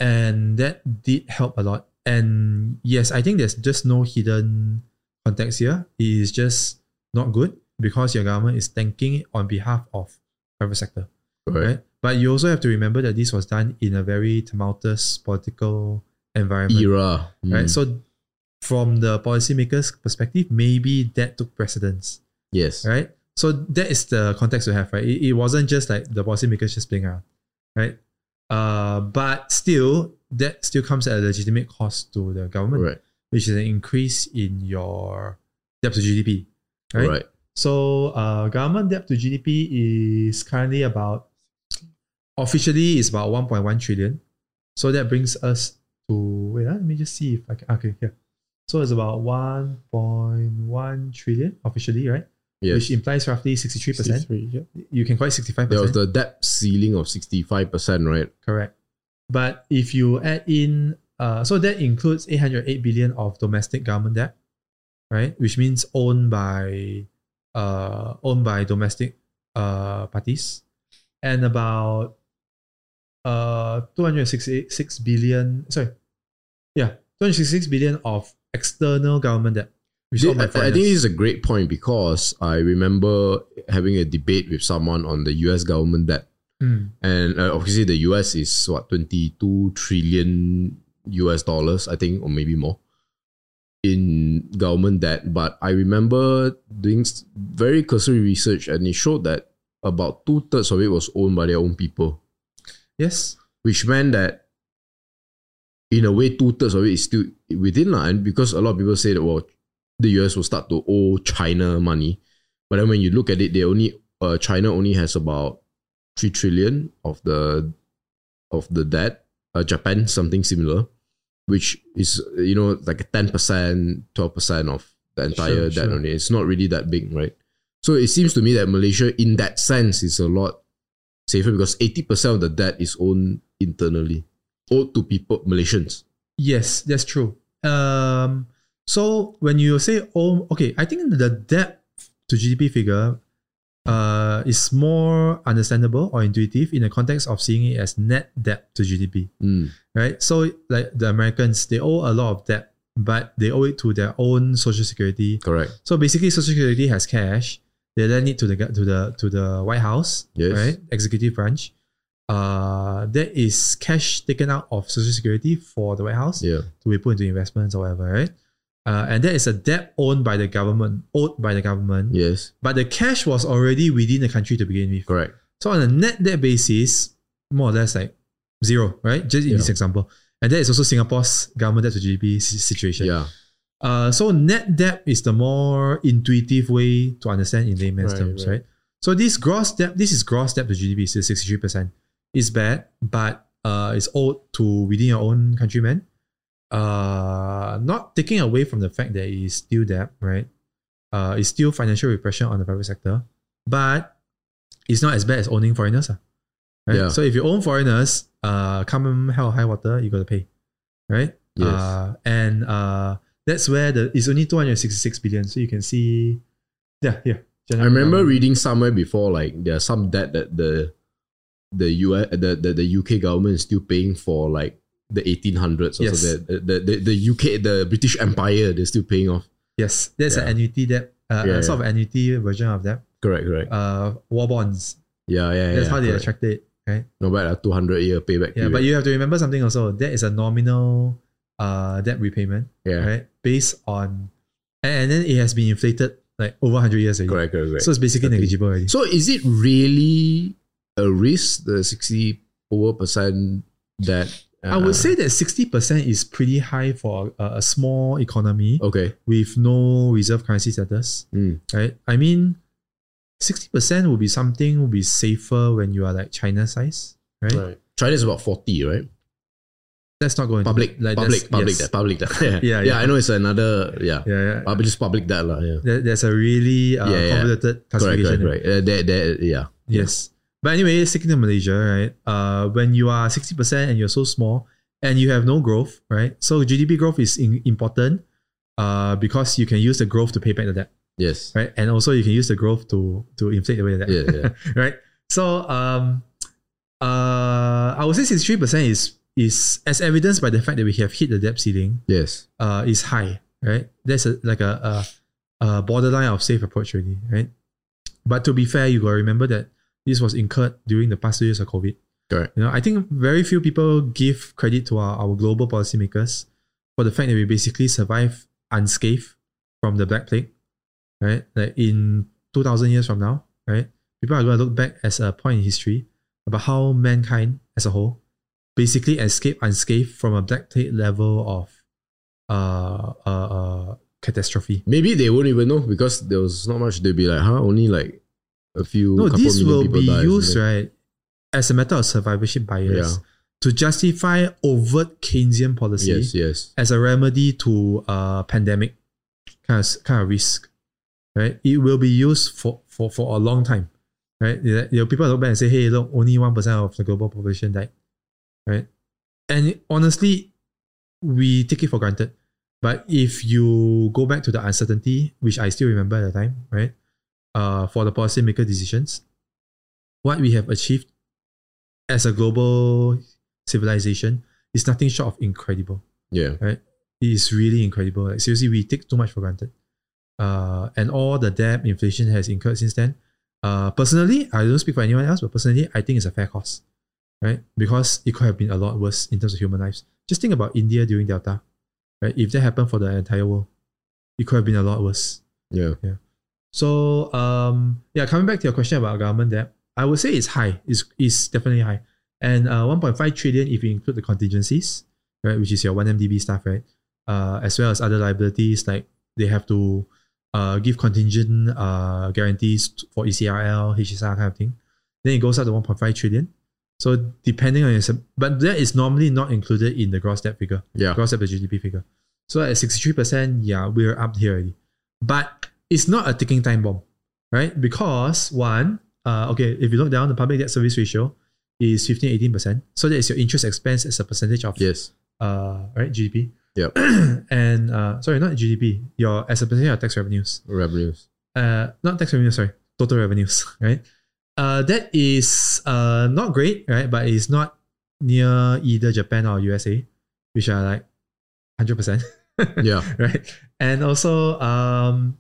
and that did help a lot. And yes, I think there's just no hidden context here. It is just not good because your government is tanking on behalf of private sector. Right. right? But you also have to remember that this was done in a very tumultuous political environment. Era. Mm. Right? So from the policymakers' perspective, maybe that took precedence. Yes. Right? So that is the context we have, right? It, it wasn't just like the policymakers just playing around, right? Uh, but still, that still comes at a legitimate cost to the government, right, which is an increase in your debt to G D P, right? right. So uh, government debt to G D P is currently about, officially is about one point one trillion. So that brings us to, wait, let me just see if I can, okay, yeah. So it's about one point one trillion officially, right? Yes. Which implies roughly sixty-three percent. sixty-three, yeah. You can call it sixty-five percent. There was the debt ceiling of sixty-five percent, right? Correct. But if you add in, uh, so that includes eight hundred eight billion of domestic government debt, right? Which means owned by, uh, owned by domestic uh, parties, and about uh, two hundred sixty-six billion. Sorry, yeah, two hundred sixty-six billion of external government debt. Did, I, I think this is a great point because I remember having a debate with someone on the U S government debt. Mm. And uh, obviously the U S is what, twenty-two trillion U S dollars, I think, or maybe more in government debt. But I remember doing very cursory research and it showed that about two thirds of it was owned by their own people. Yes. Which meant that in a way, two thirds of it is still within line, because a lot of people say that, well, the U S will start to owe China money. But then when you look at it, they only uh, China only has about three trillion of the of the debt. Uh, Japan, something similar, which is, you know, like ten percent, twelve percent of the entire sure, debt sure. only. It's not really that big, right? So it seems to me that Malaysia, in that sense, is a lot safer because eighty percent of the debt is owned internally, owed to people, Malaysians. Yes, that's true. Um... So when you say, oh, okay, I think the debt to G D P figure uh, is more understandable or intuitive in the context of seeing it as net debt to G D P, mm. right? So like the Americans, they owe a lot of debt, but they owe it to their own Social Security. Correct. So basically Social Security has cash. They lend it to the, to the, to the White House, yes. right? Executive branch. Uh, that is cash taken out of Social Security for the White House yeah. to be put into investments or whatever, right? Uh, and that is a debt owned by the government, owed by the government. Yes. But the cash was already within the country to begin with. Correct. So on a net debt basis, more or less like zero, right? Just in yeah. this example. And that is also Singapore's government debt to G D P situation. Yeah. Uh, so net debt is the more intuitive way to understand in layman's right, terms, right. right? So this gross debt, this is gross debt to G D P, so sixty-three percent. It's bad, but uh, it's owed to within your own countrymen. Uh, not taking away from the fact that it is still debt, right? Uh, it's still financial repression on the private sector, but it's not as bad as owning foreigners. Right? Yeah. So if you own foreigners, uh, come hell or high water, you got to pay, right? Yes. Uh, and uh, that's where the it's only two hundred sixty-six billion. So you can see, yeah, yeah. I remember um, reading somewhere before, like there's some debt that the the U S, the, the the U K government is still paying for, like the eighteen hundreds or yes. so the, the, the, the U K, the British Empire, they're still paying off. Yes, there's yeah. an annuity debt, uh, yeah, sort yeah. of annuity version of that. Correct, correct. Uh, war bonds. Yeah, yeah, That's yeah, how they correct. attract it, right? No bad, a two hundred year payback period. Yeah, but you have to remember something also. That is a nominal uh, debt repayment, yeah. right? Based on, and then it has been inflated like over one hundred years already. Correct, correct, correct. So it's basically okay. negligible already. So is it really a risk, the sixty over percent that uh, I would say that sixty percent is pretty high for a, a small economy, okay, with no reserve currency status. Mm. Right? I mean, sixty percent will be something will be safer when you are like China size, right? Right. China is about forty, right? That's not going public, like public, public, yes. that, public, that. yeah. Yeah, yeah, yeah. I know it's another, yeah, yeah, yeah. Public, just public that, lah. Yeah. There, there's a really uh, yeah, convoluted yeah. classification. Correct, correct, correct. Uh, there, there, yeah. Yes, but anyway, sticking to Malaysia, right? Uh, when you are sixty percent and you're so small and you have no growth, right? So G D P growth is in, important, uh, because you can use the growth to pay back the debt. Yes. Right, and also you can use the growth to to inflate away the debt. Yeah, yeah. Right. So um, uh, I would say sixty-three percent is. Is as evidenced by the fact that we have hit the debt ceiling. Yes, uh, is high, right? That's a, like a, a, a borderline of safe approach, really, right? But to be fair, you gotta remember that this was incurred during the past two years of COVID. Correct. You know, I think very few people give credit to our, our global policymakers for the fact that we basically survived unscathed from the Black Plague, right? Like in two thousand years from now, right? People are gonna look back as a point in history about how mankind as a whole basically escape unscathed from a Black Plague level of uh, uh, uh, catastrophe. Maybe they won't even know because there was not much. They'll be like, huh, only like a few no, couple this million people died. No, this will be used, right, as a matter of survivorship bias yeah. to justify overt Keynesian policy yes, yes. as a remedy to uh, pandemic kind of, kind of risk, right? It will be used for, for, for a long time, right? You know, people look back and say, hey, look, only one percent of the global population died. Right, and honestly, we take it for granted. But if you go back to the uncertainty, which I still remember at the time, right, uh, for the policymaker decisions, what we have achieved as a global civilization is nothing short of incredible. Yeah, right. It is really incredible. Like seriously, we take too much for granted. Uh, and all the debt inflation has incurred since then. Uh, personally, I don't speak for anyone else, but personally, I think it's a fair cost. Right, because it could have been a lot worse in terms of human lives. Just think about India during Delta, right? If that happened for the entire world, it could have been a lot worse. Yeah, yeah. So, um, yeah. Coming back to your question about government debt, I would say it's high. It's it's definitely high, and uh, one point five trillion if you include the contingencies, right? Which is your one M D B stuff, right? Uh, as well as other liabilities like they have to, uh, give contingent uh guarantees for E C R L, H S R kind of thing. Then it goes up to one point five trillion. So depending on your, but that is normally not included in the gross debt figure, yeah. gross debt to G D P figure. So at sixty-three percent, yeah, we're up here already. But it's not a ticking time bomb, right? Because one, uh, okay, if you look down, the public debt service ratio is fifteen to eighteen percent. So that is your interest expense as a percentage of yes. uh, right, G D P. Yep. and uh, sorry, not G D P, your as a percentage of tax revenues. Revenues. Uh, not tax revenues, sorry, total revenues, right? Uh, that is uh, not great, right? But it's not near either Japan or U S A, which are like one hundred percent. Yeah. Right? And also, um,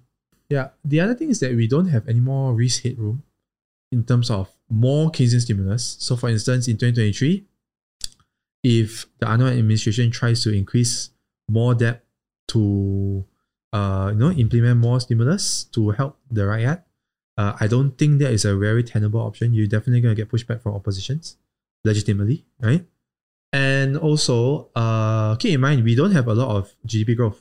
yeah, the other thing is that we don't have any more risk headroom in terms of more Keynesian stimulus. So for instance, in twenty twenty-three, if the Arnold administration tries to increase more debt to uh, you know, implement more stimulus to help the rakyat, Uh, I don't think that is a very tenable option. You're definitely going to get pushback from oppositions, legitimately, right? And also, uh, keep in mind, we don't have a lot of G D P growth,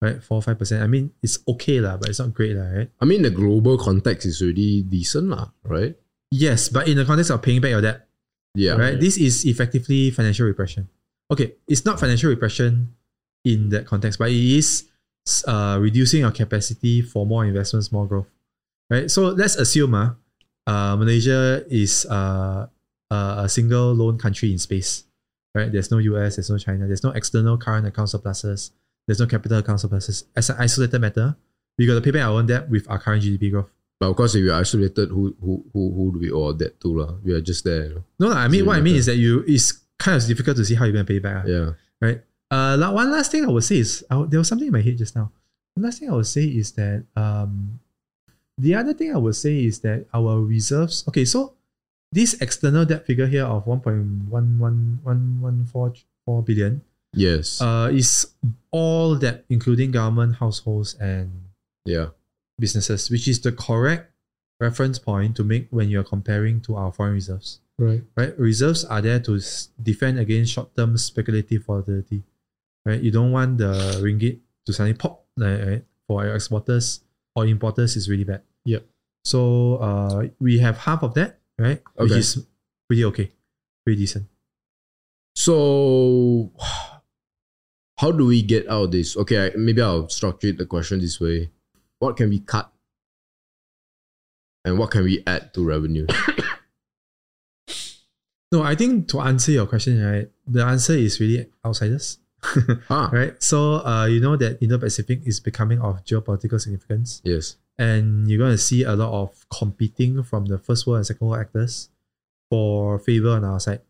right? four or five percent. I mean, it's okay, lah, but it's not great, lah, right? I mean, the global context is already decent, lah, right? Yes, but in the context of paying back your debt, yeah, right? right? This is effectively financial repression. Okay, it's not financial repression in that context, but it is uh, reducing our capacity for more investments, more growth. Right, so let's assume uh, uh, Malaysia is uh, uh, a single loan country in space. Right, there's no U S, there's no China, there's no external current account surpluses, there's no capital account surpluses. As an isolated matter, we got to pay back our own debt with our current G D P growth. But of course, if we are isolated, who who who, who do we owe our debt to, lah? We are just there. You know? No, no, I mean so what I mean is that you it's kind of difficult to see how you're going to pay back. Uh, yeah. Right. Uh, like one last thing I would say is I, there was something in my head just now. One last thing I would say is that um. The other thing I would say is that our reserves, okay, so this external debt figure here of one point one one one one four four billion, yes, uh, is all debt, including government, households, and yeah, businesses, which is the correct reference point to make when you're comparing to our foreign reserves. Right. Right. Reserves are there to defend against short-term speculative volatility. Right. You don't want the ringgit to suddenly pop. Right. For your exporters or importers is really bad. Yeah. So uh, we have half of that, right? Okay. Which is pretty okay, pretty decent. So how do we get out of this? Okay, maybe I'll structure the question this way. What can we cut? And what can we add to revenue? No, I think to answer your question, right, the answer is really outsiders. ah. Right? So uh, you know that Indo-Pacific is becoming of geopolitical significance. Yes. And you're going to see a lot of competing from the first world and second world actors for favor on our side.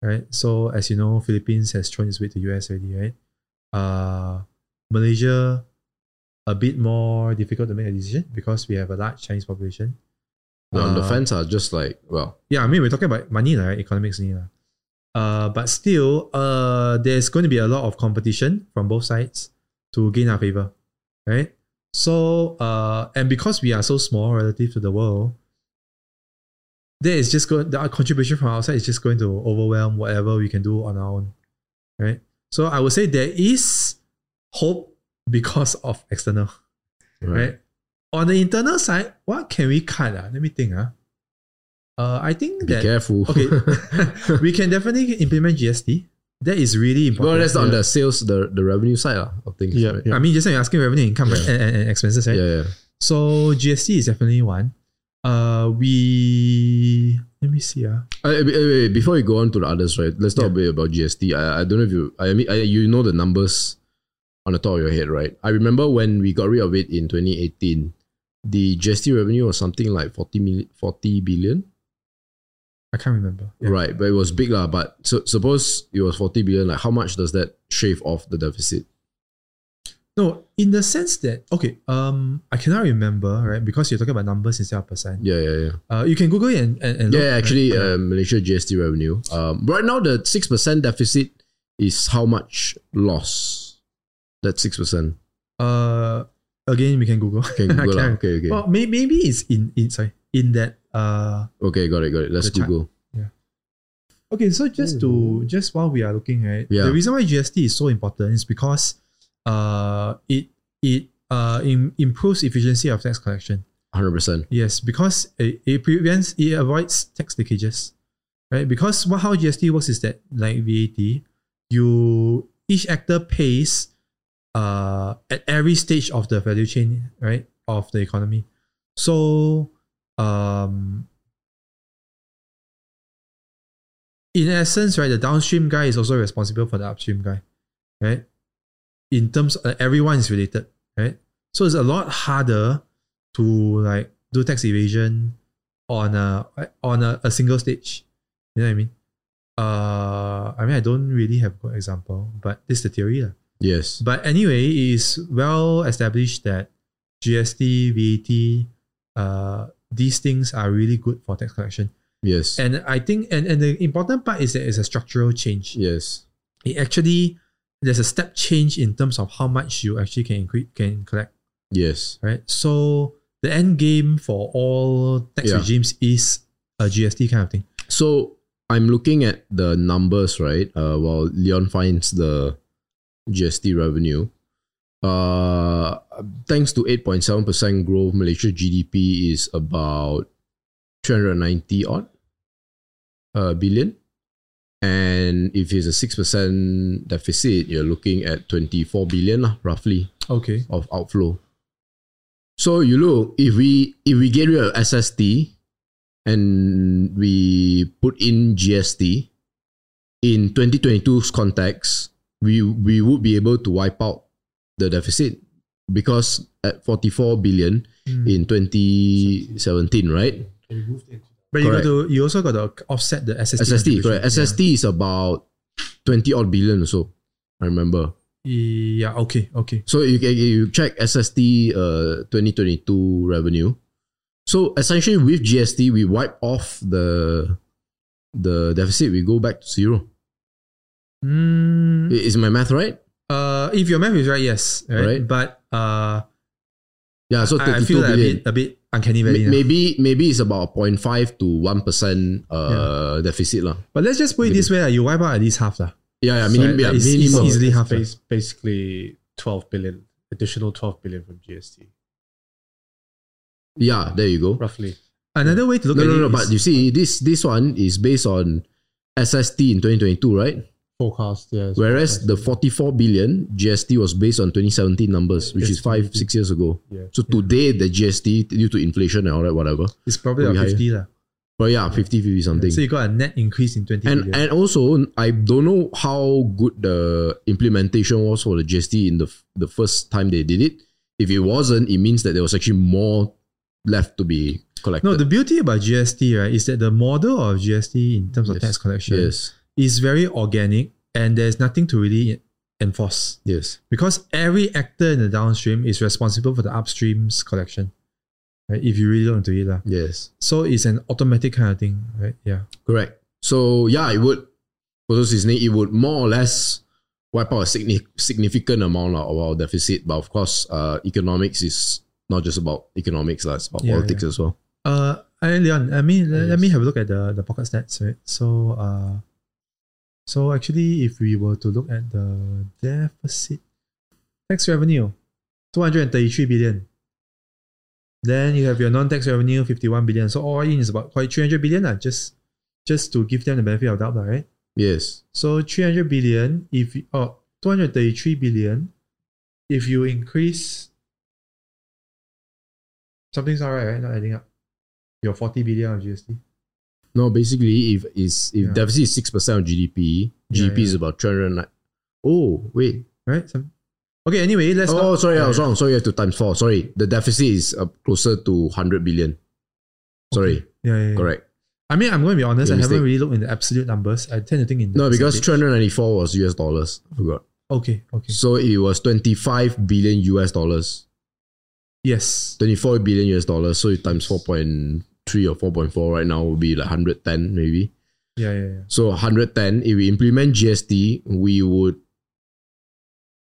Right? So as you know, Philippines has thrown its weight to U S already, right? Uh, Malaysia, a bit more difficult to make a decision because we have a large Chinese population. Well, uh, the fans are just like, well. Yeah, I mean, we're talking about money, right? Economics. Uh, but still, uh, there's going to be a lot of competition from both sides to gain our favor, right? So, uh, and because we are so small relative to the world, there is just going, the contribution from outside is just going to overwhelm whatever we can do on our own, right? So I would say there is hope because of external, right? right? On the internal side, what can we cut? Uh? Let me think. Uh. Uh, I think Be that... Be careful. Okay. We can definitely implement G S T. That is really important. Well, that's on yeah. the sales, the, the revenue side uh, of things. Yeah, right? yeah. I mean, just like you're asking revenue, income, yeah. and, and expenses, right? Yeah, yeah. So G S T is definitely one. Uh, we... Let me see. Uh. I, I, before we go on to the others, right? Let's talk yeah. a bit about G S T. I, I don't know if you... I mean, I, you know the numbers on the top of your head, right? I remember when we got rid of it in twenty eighteen, the G S T revenue was something like forty, mil, forty billion. I can't remember. Yeah. Right, but it was big lah. But so, suppose it was forty billion, like how much does that shave off the deficit? No, in the sense that, okay, um, I cannot remember, right? Because you're talking about numbers instead of percent. Yeah, yeah, yeah. Uh, you can Google it and, and, and yeah, look, yeah, actually, right? uh, Malaysia G S T revenue. Um, right now, the six percent deficit is how much loss? That's six percent. Uh, Again, we can Google. Can Google can. Okay, okay. Well, may, maybe it's in, in, sorry, in that... Uh, okay, got it, got it. Let's Google. Yeah. Okay, so just Ooh. to just while we are looking, right? Yeah. The reason why G S T is so important is because uh, it it uh in, improves efficiency of tax collection. one hundred percent. Yes, because it, it prevents it avoids tax leakages, right? Because what how G S T works is that like V A T, you each actor pays uh at every stage of the value chain, right, of the economy. So. Um, in essence, right, the downstream guy is also responsible for the upstream guy, right? In terms of, uh, everyone is related, right? So it's a lot harder to like do tax evasion on a on a, a single stage. You know what I mean? Uh, I mean, I don't really have a good example, but this is the theory. Uh. Yes. But anyway, it is well established that G S T, V A T, uh, these things are really good for tax collection. Yes. And I think, and, and the important part is that it's a structural change. Yes. It actually, there's a step change in terms of how much you actually can increase, can collect. Yes. Right? So the end game for all tax yeah. regimes is a G S T kind of thing. So I'm looking at the numbers, right? Uh, while Leon finds the G S T revenue. Uh, thanks to eight point seven percent growth, Malaysia G D P is about three hundred ninety odd uh, billion. And if it's a six percent deficit, you're looking at twenty-four billion roughly okay. of outflow. So you look, if we, if we get rid of S S T and we put in G S T, in twenty twenty-two's context, we, we would be able to wipe out the deficit, because at forty-four billion mm. in twenty seventeen, right? But you, got to, you also got to offset the S S T. S S T, correct. Yeah. S S T is about twenty odd billion or so, I remember. Yeah, okay, okay. So you can you check S S T uh, twenty twenty-two revenue. So essentially with G S T, we wipe off the, the deficit, we go back to zero. Mm. Is my math right? Uh, if your math is right, yes, right. right. But uh, yeah, so I, I feel like a bit, a bit uncanny valley. M- maybe maybe it's about zero point five to one percent uh, yeah. deficit lah. But let's just put it maybe. this way, uh, you wipe out at least half lah. Yeah, yeah, minimum, so yeah, it's, minimum, it's easily half. It's basically twelve billion, additional twelve billion from G S T. Yeah, there you go. Roughly. Another way to look no, at no, it. No, no, no. But you see, this this one is based on S S T in twenty twenty-two, right? Forecast, yes. Whereas forecast. The forty-four billion G S T was based on twenty seventeen numbers, which is five, six years ago. Yeah. So today, the G S T due to inflation and all that, whatever, it's probably about fifty lah. But yeah, fifty, fifty something. So you got a net increase in twenty and, billion. And also, I don't know how good the implementation was for the G S T in the the first time they did it. If it wasn't, it means that there was actually more left to be collected. No, the beauty about G S T, right, is that the model of G S T in terms of yes. tax collection yes. is very organic and there's nothing to really enforce. Yes. Because every actor in the downstream is responsible for the upstream's collection. Right, if you really don't do it lah. Yes. So it's an automatic kind of thing, right? Yeah. Correct. So yeah, it would, for those listening, it would more or less wipe out a significant amount lah, of our deficit. But of course, uh, economics is not just about economics lah, it's about yeah, politics yeah. as well. Uh, Leon, I mean, yes. let me have a look at the, the pocket stats, right? So, uh, so actually, if we were to look at the deficit, tax revenue, two hundred thirty-three billion. Then you have your non-tax revenue, fifty-one billion. So all in is about quite three hundred billion, uh, just, just to give them the benefit of doubt, right? Yes. So three hundred billion, if you, oh, two hundred thirty-three billion, if you increase, something's not right, right? Not adding up. Your forty billion of G S T. No, basically, if is if yeah. deficit is six percent of G D P, yeah, G D P yeah. is about three hundred nine. Oh, wait. Right? Some, Okay, anyway, let's Oh, not, sorry, uh, I was wrong. So you have to times four. Sorry. The deficit is uh, closer to one hundred billion. Sorry. Okay. Yeah, yeah, yeah. Correct. I mean, I'm going to be honest. Your I mistake. haven't really looked in the absolute numbers. I tend to think in the No, percentage. Because three hundred ninety-four was U S dollars. I forgot. Okay, okay. So it was twenty-five billion U S dollars. Yes. twenty-four billion U S dollars. So it times four point three or four point four right now would be like one hundred ten maybe. Yeah, yeah, yeah. So one hundred ten, if we implement G S T, we would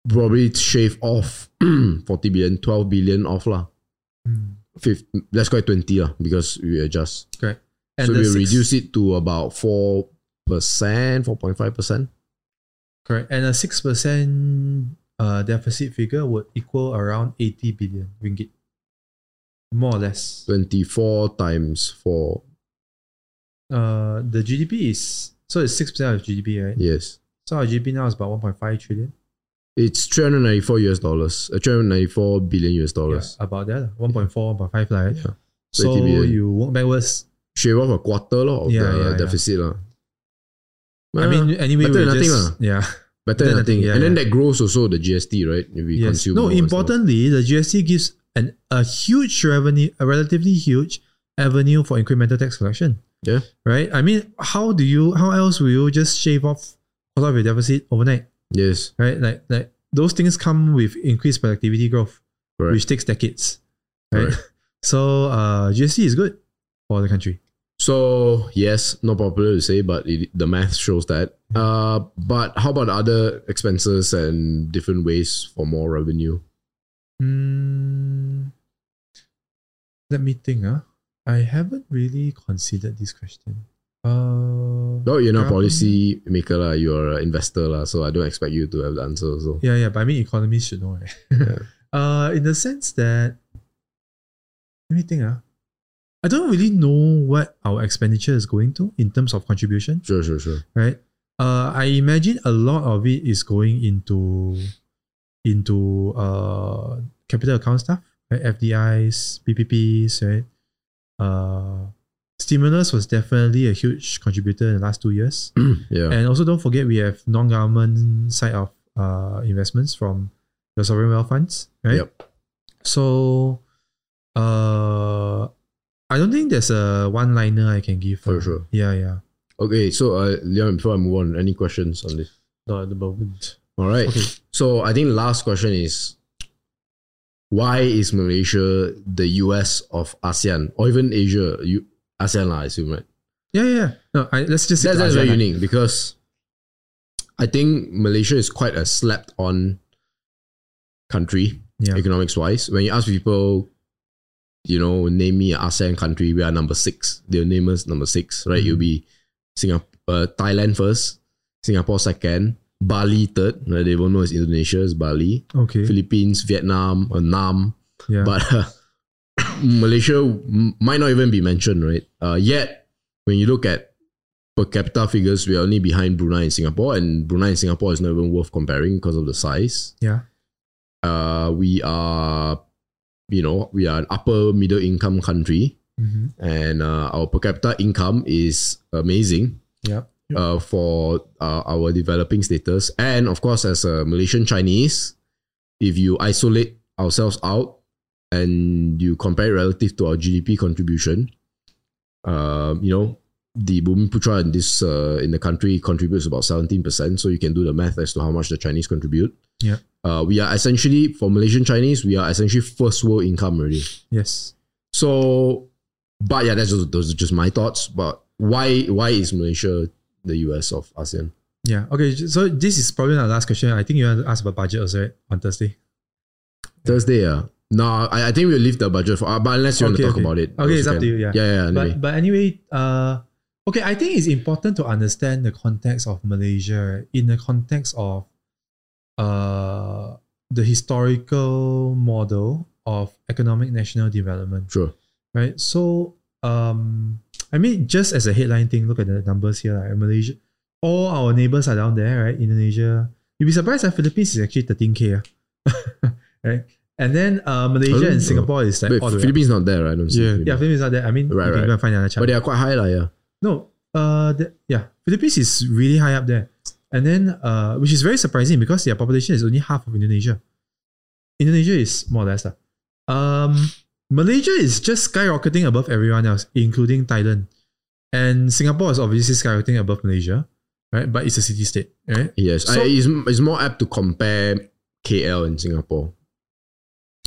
probably shave off forty billion, twelve billion off lah. Mm. Let's call it twenty lah because we adjust. Correct. And so we six, reduce it to about four percent, four point five percent. Correct. And a six percent uh, deficit figure would equal around eighty billion ringgit. More or less. twenty-four times four. Uh, the G D P is, so it's six percent of G D P, right? Yes. So our G D P now is about one point five trillion. It's three hundred ninety-four U S dollars, uh, three hundred ninety-four billion U S dollars. Yeah, about that, one point four, one point five, right? Yeah. So you work backwards. Shave off a quarter lo, of yeah, the yeah, deficit. Yeah. La. Well, I mean, anyway, better than nothing. Just, yeah. Better than nothing. Yeah, and then yeah. that grows also the G S T, right? If we yes. consume no, importantly, the G S T gives an, a huge revenue, a relatively huge avenue for incremental tax collection. Yeah. Right? I mean, how do you, how else will you just shave off a lot of your deficit overnight? Yes. Right? Like, like those things come with increased productivity growth, right, which takes decades. Right? Right. So, uh, G S T is good for the country. So, yes, not popular to say, but it, the math shows that. Uh, but how about other expenses and different ways for more revenue? Mm, let me think. Huh? I haven't really considered this question. Uh, no, you're not a policy maker lah. You're an investor lah, so I don't expect you to have the answer also. Yeah, yeah, but I mean economists should know, right? Yeah. Uh, in the sense that, let me think. Uh, I don't really know what our expenditure is going to in terms of contribution. Sure, sure, sure. Right? Uh, I imagine a lot of it is going into into uh capital account stuff, right? F D Is, P P Ps, right? Uh. Stimulus was definitely a huge contributor in the last two years. Yeah. And also don't forget we have non-government side of uh, investments from the sovereign wealth funds, right? Yep. So, uh, I don't think there's a one-liner I can give. For, for sure. Yeah, yeah. Okay, so uh, Leon, before I move on, any questions on this? Not at the moment. All right. Okay. So, I think the last question is, why is Malaysia the U S of ASEAN or even Asia? You, ASEAN lah, I assume, right? Yeah, yeah. No, I, let's just. That, that's very unique like. Because I think Malaysia is quite a slapped-on country, yeah. economics-wise. When you ask people you know, name me an ASEAN country, we are number six. They'll name us number six, right? Mm-hmm. It'll be Singapore, uh, Thailand first, Singapore second, Bali third. Right? They won't know it's Indonesia, it's Bali. Okay. Philippines, Vietnam, or Nam. Yeah. But uh, Malaysia m- might not even be mentioned, right? Uh, yet, when you look at per capita figures, we are only behind Brunei and Singapore, and Brunei and Singapore is not even worth comparing because of the size. Yeah. Uh, we are, you know, we are an upper middle income country, mm-hmm. and uh, our per capita income is amazing. Yeah. Yep. Uh, for uh, our developing status, and of course, as a Malaysian Chinese, if you isolate ourselves out and you compare relative to our G D P contribution, uh, you know, the Bumiputra in this uh, in the country contributes about seventeen percent. So you can do the math as to how much the Chinese contribute. Yeah, uh, we are essentially, for Malaysian Chinese, we are essentially first world income already. Yes. So, but yeah, that's just, those are just my thoughts. But why why is Malaysia the U S of ASEAN? Yeah. Okay. So this is probably our last question. I think you want to ask about budget also, right? On Thursday. Thursday, yeah. No, I, I think we'll leave the budget for, uh, but unless you okay, want to talk okay. about it. Okay, it's up to you. Yeah. Yeah, yeah. Anyway. But, but anyway, uh, okay, I think it's important to understand the context of Malaysia in the context of uh, the historical model of economic national development. Sure. Right. So, um, I mean, just as a headline thing, look at the numbers here. Like Malaysia, all our neighbors are down there, right? Indonesia. You'd be surprised that Philippines is actually thirteen K. Right. And then uh, Malaysia and Singapore is like. Wait, all the Philippines way. Not there, right? I don't see. Yeah, Philippines. Yeah, Philippines not there. I mean, right, you can right. go and find another chart. But they are quite high, like, yeah. No, uh, the, yeah, Philippines is really high up there, and then uh, which is very surprising because their population is only half of Indonesia. Indonesia is more or less uh, um, Malaysia is just skyrocketing above everyone else, including Thailand, and Singapore is obviously skyrocketing above Malaysia, right? But it's a city state, right? Yes, so, I, it's, it's more apt to compare K L and Singapore.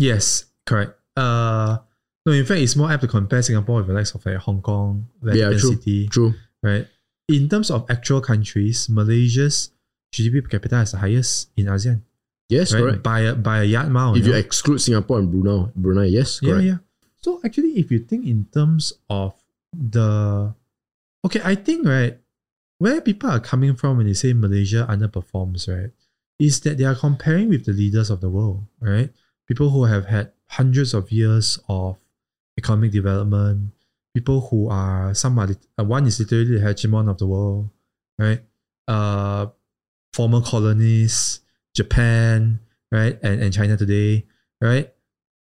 Yes, correct. Uh, no, in fact, it's more apt to compare Singapore with the likes of like Hong Kong, Vatican yeah, true, City. True. Right. In terms of actual countries, Malaysia's G D P per capita is the highest in ASEAN. Yes, right? Correct. By a, by a yard mile. If you, you know? exclude Singapore and Brunei, Brunei, yes, correct. Yeah, yeah. So actually, if you think in terms of the... Okay, I think, right, where people are coming from when they say Malaysia underperforms, right, is that they are comparing with the leaders of the world, right? People who have had hundreds of years of economic development, people who are some are uh, one is literally the hegemon of the world, right? Uh, former colonies, Japan, right, and, and China today, right?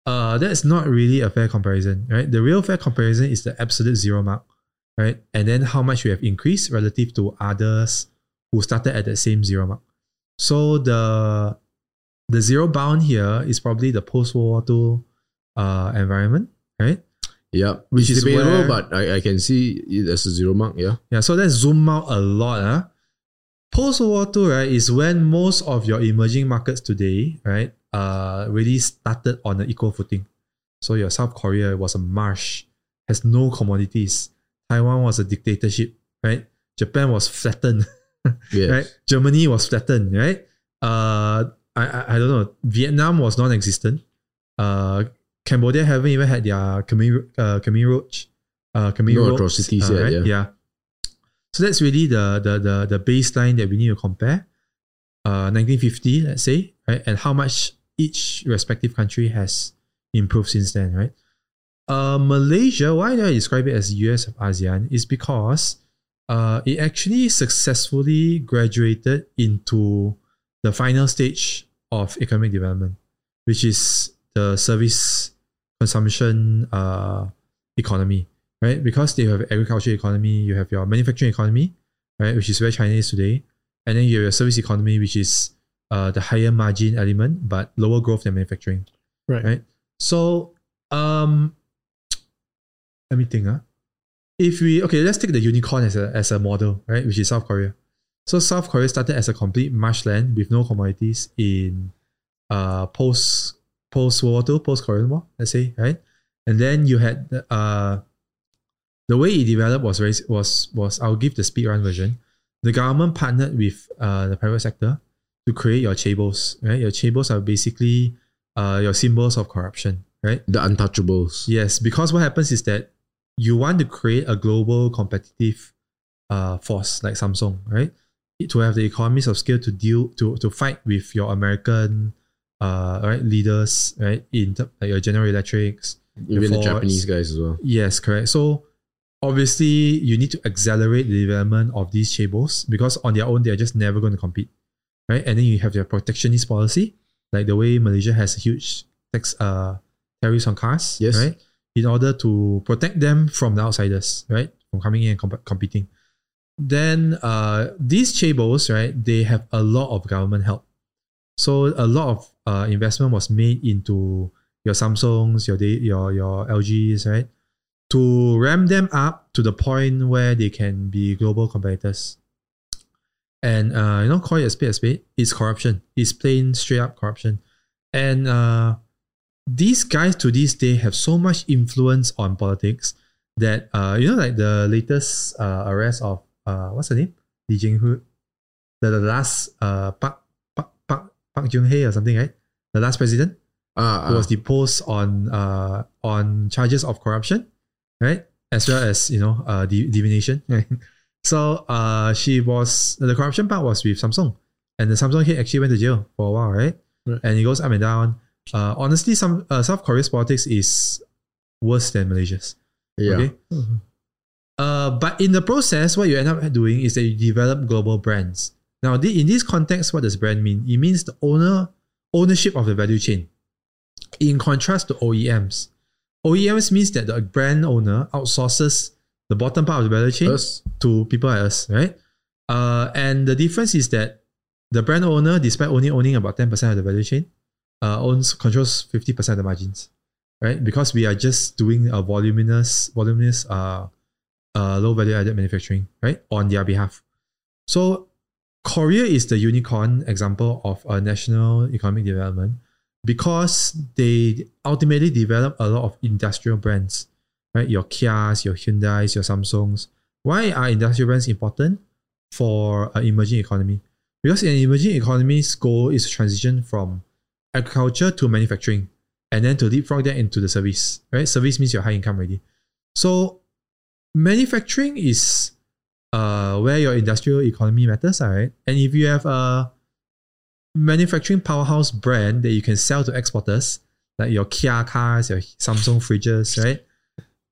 Uh, that's not really a fair comparison, right? The real fair comparison is the absolute zero mark, right? And then how much we have increased relative to others who started at the same zero mark. So the the zero bound here is probably the post-World War Two uh, environment, right? Yeah, which, which is debatable, but I, I can see it as a zero mark, yeah. Yeah, so let's zoom out a lot. Huh? Post-World War Two, right, is when most of your emerging markets today, right, uh, really started on an equal footing. So your South Korea was a marsh, has no commodities. Taiwan was a dictatorship, right? Japan was flattened, yes. Right? Germany was flattened, right? Uh, I, I, I don't know. Vietnam was non-existent. Uh, Cambodia haven't even had their Khmer uh, Khmer Rouge, uh, Khmer no Rouge, atrocities uh, yet, right? yeah. yeah. So that's really the, the the the baseline that we need to compare. Uh, nineteen fifty, let's say, right, and how much each respective country has improved since then, right? Uh, Malaysia, why do I describe it as U S of ASEAN? Is because uh, it actually successfully graduated into the final stage of economic development, which is the service consumption uh, economy, right? Because they have agriculture economy, you have your manufacturing economy, right? Which is where China is today. And then you have your service economy, which is uh, the higher margin element, but lower growth than manufacturing. Right. Right? So, um, let me think. Huh? If we, okay, let's take the unicorn as a, as a model, right? Which is South Korea. So South Korea started as a complete marshland with no commodities in uh, post- post-World War Two, post-Korean War, let's say, right? And then you had, uh, the way it developed was, very, was, was I'll give the speedrun version. The government partnered with uh, the private sector to create your chaebols, right? Your chaebols are basically uh, your symbols of corruption, right? The untouchables. Yes, because what happens is that you want to create a global competitive uh, force like Samsung, right? To have the economies of scale to deal to to fight with your American uh, right leaders, right? In like your General Electrics, even the, the Japanese guys as well. Yes, correct. So obviously, you need to accelerate the development of these chaebos because on their own, they're just never going to compete, right? And then you have their protectionist policy, like the way Malaysia has a huge tax uh, tariffs on cars, yes, right? In order to protect them from the outsiders, right? From coming in and comp- competing. Then uh, these chaebos, right? They have a lot of government help. So a lot of uh, investment was made into your Samsungs, your, your, your L Gs, right? To ramp them up to the point where they can be global competitors. And, uh, you know, call it a spade a spade, it's corruption. It's plain, straight up corruption. And uh, these guys to this day have so much influence on politics that, uh, you know, like the latest uh, arrest of, uh, what's the name? Lee Jing-hoon. The, the last uh, Park, Park, Park, Park Jung-hae or something, right? The last president uh, who uh. was deposed on, uh, on charges of corruption. Right, as well as, you know, uh, div- divination. Right? So uh, she was the corruption part was with Samsung, and the Samsung head actually went to jail for a while, right? right. And it goes up and down. Uh, honestly, some uh, South Korea's politics is worse than Malaysia's. Yeah. Okay? Mm-hmm. Uh, but in the process, what you end up doing is that you develop global brands. Now, the, in this context, what does brand mean? It means the owner ownership of the value chain, in contrast to O E Ms. O E Ms means that the brand owner outsources the bottom part of the value chain us. to people like us, right? Uh, and the difference is that the brand owner, despite only owning about ten percent of the value chain, uh, owns controls fifty percent of the margins, right? Because we are just doing a voluminous, voluminous, uh, uh, low value added manufacturing, right? On their behalf. So Korea is the unicorn example of a national economic development, because they ultimately develop a lot of industrial brands, right? Your Kias, your Hyundais, your Samsungs. Why are industrial brands important for an emerging economy? Because an emerging economy's goal is to transition from agriculture to manufacturing and then to leapfrog that into the service, right? Service means you're high income already. So manufacturing is uh, where your industrial economy matters, right? And if you have a manufacturing powerhouse brand that you can sell to exporters, like your Kia cars, your Samsung fridges, right?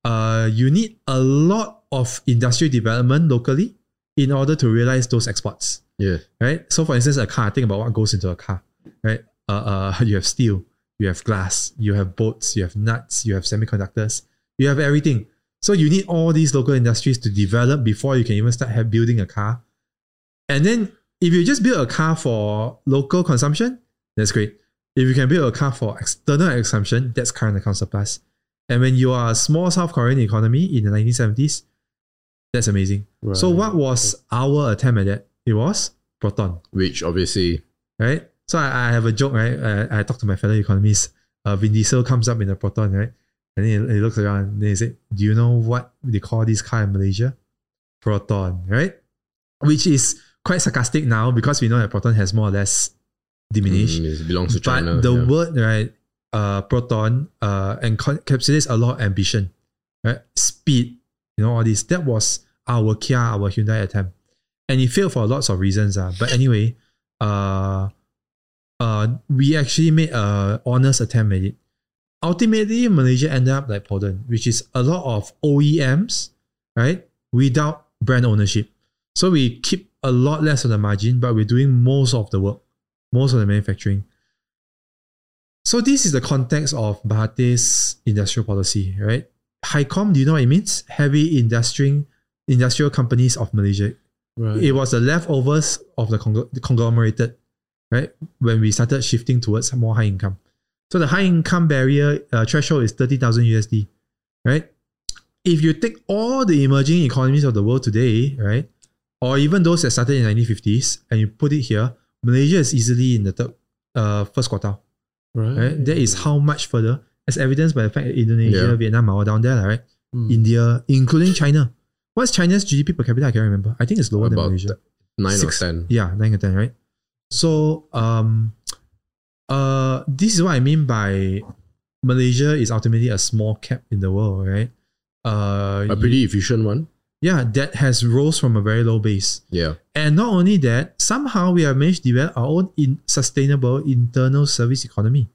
Uh, you need a lot of industrial development locally in order to realize those exports. Yeah. Right. So, for instance, a car. Think about what goes into a car, right? Uh, uh, you have steel, you have glass, you have boats, you have nuts, you have semiconductors, you have everything. So you need all these local industries to develop before you can even start have building a car, and then. If you just build a car for local consumption, that's great. If you can build a car for external consumption, that's current account surplus. And when you are a small South Korean economy in the nineteen seventies, that's amazing. Right. So what was our attempt at that? It was Proton. Which obviously... Right? So I, I have a joke, right? I, I talk to my fellow economists. Uh, Vin Diesel comes up in a Proton, right? And then he, he looks around and then he said, do you know what they call this car in Malaysia? Proton, right? Which is... quite sarcastic now because we know that Proton has more or less diminished. Mm, it belongs to China. But the yeah. word, right, uh, Proton uh, encapsulates a lot of ambition, right? Speed, you know, all this. That was our Kia, our Hyundai attempt. And it failed for lots of reasons. Uh. But anyway, uh, uh, we actually made an honest attempt at it. Ultimately, Malaysia ended up like Proton, which is a lot of O E Ms, right, without brand ownership. So we keep a lot less of the margin, but we're doing most of the work, most of the manufacturing. So this is the context of Bahate's industrial policy, right? HICOM, do you know what it means? Heavy Industrial Industrial Companies of Malaysia. Right. It was the leftovers of the, congl- the conglomerated, right? When we started shifting towards more high income. So the high income barrier uh, threshold is thirty thousand U S D, right? If you take all the emerging economies of the world today, right? Or even those that started in the nineteen fifties, and you put it here, Malaysia is easily in the third, uh, first quartile. Right. right. That is how much further, as evidenced by the fact that Indonesia, yeah. Vietnam are down there, right? Mm. India, including China. What's China's G D P per capita? I can't remember. I think it's lower About than Malaysia. Nine Six, or ten. Yeah, nine or ten, right? So, um, uh, this is what I mean by Malaysia is ultimately a small cap in the world, right? Uh, a pretty efficient one. Yeah, that has rose from a very low base. Yeah. And not only that, somehow we have managed to develop our own in sustainable internal service economy,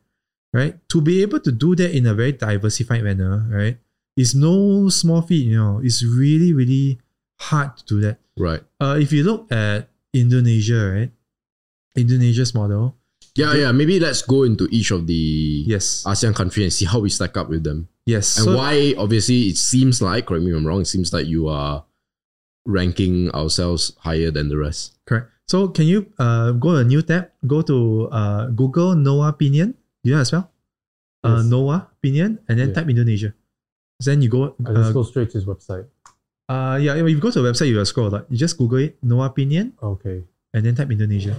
right? To be able to do that in a very diversified manner, right? It's no small feat, you know. It's really, really hard to do that. Right. Uh, if you look at Indonesia, right? Indonesia's model. Yeah, they, yeah. Maybe let's go into each of the yes. ASEAN countries and see how we stack up with them. Yes. And so, why, obviously, it seems like, correct me if I'm wrong, it seems like you are ranking ourselves higher than the rest. Correct. So can you uh, go to a new tab, go to uh, Google Noahpinion. Do you know how to spell? Yes. Uh, Noahpinion, and then yeah. type Indonesia. Then you go. Uh, I just go straight to his website. Uh, yeah, if you go to the website, you will scroll a lot. You just Google it, Noahpinion. Okay. And then type Indonesia.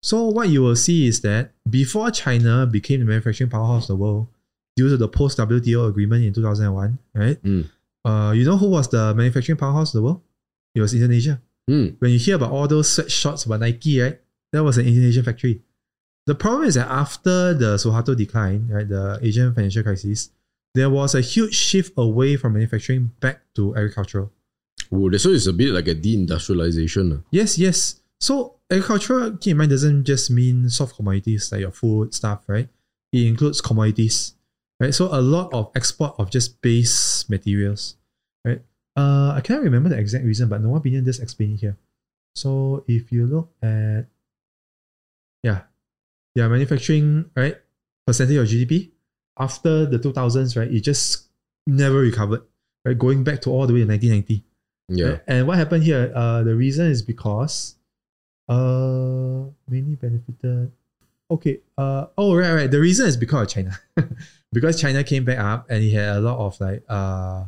So what you will see is that before China became the manufacturing powerhouse of the world, due to the post-W T O agreement in two thousand one, right? Mm. Uh, you know who was the manufacturing powerhouse of the world? It was Indonesia. Mm. When you hear about all those sweatshops about Nike, right? That was an Indonesian factory. The problem is that after the Suharto decline, right, the Asian financial crisis, there was a huge shift away from manufacturing back to agricultural. Oh, so it's a bit like a deindustrialization. Yes, yes. So agriculture, keep in mind, doesn't just mean soft commodities like your food, stuff, right? It includes commodities, right? So a lot of export of just base materials, right? Uh, I can't remember the exact reason, but Noahpinion just explained it here. So if you look at, yeah, yeah, manufacturing, right? Percentage of G D P. After the two thousands, right, it just never recovered, right? Going back to all the way to nineteen ninety. Yeah. Right? And what happened here? Uh, the reason is because uh, mainly benefited. Okay. Uh, oh, right, right. The reason is because of China. Because China came back up and it had a lot of like uh,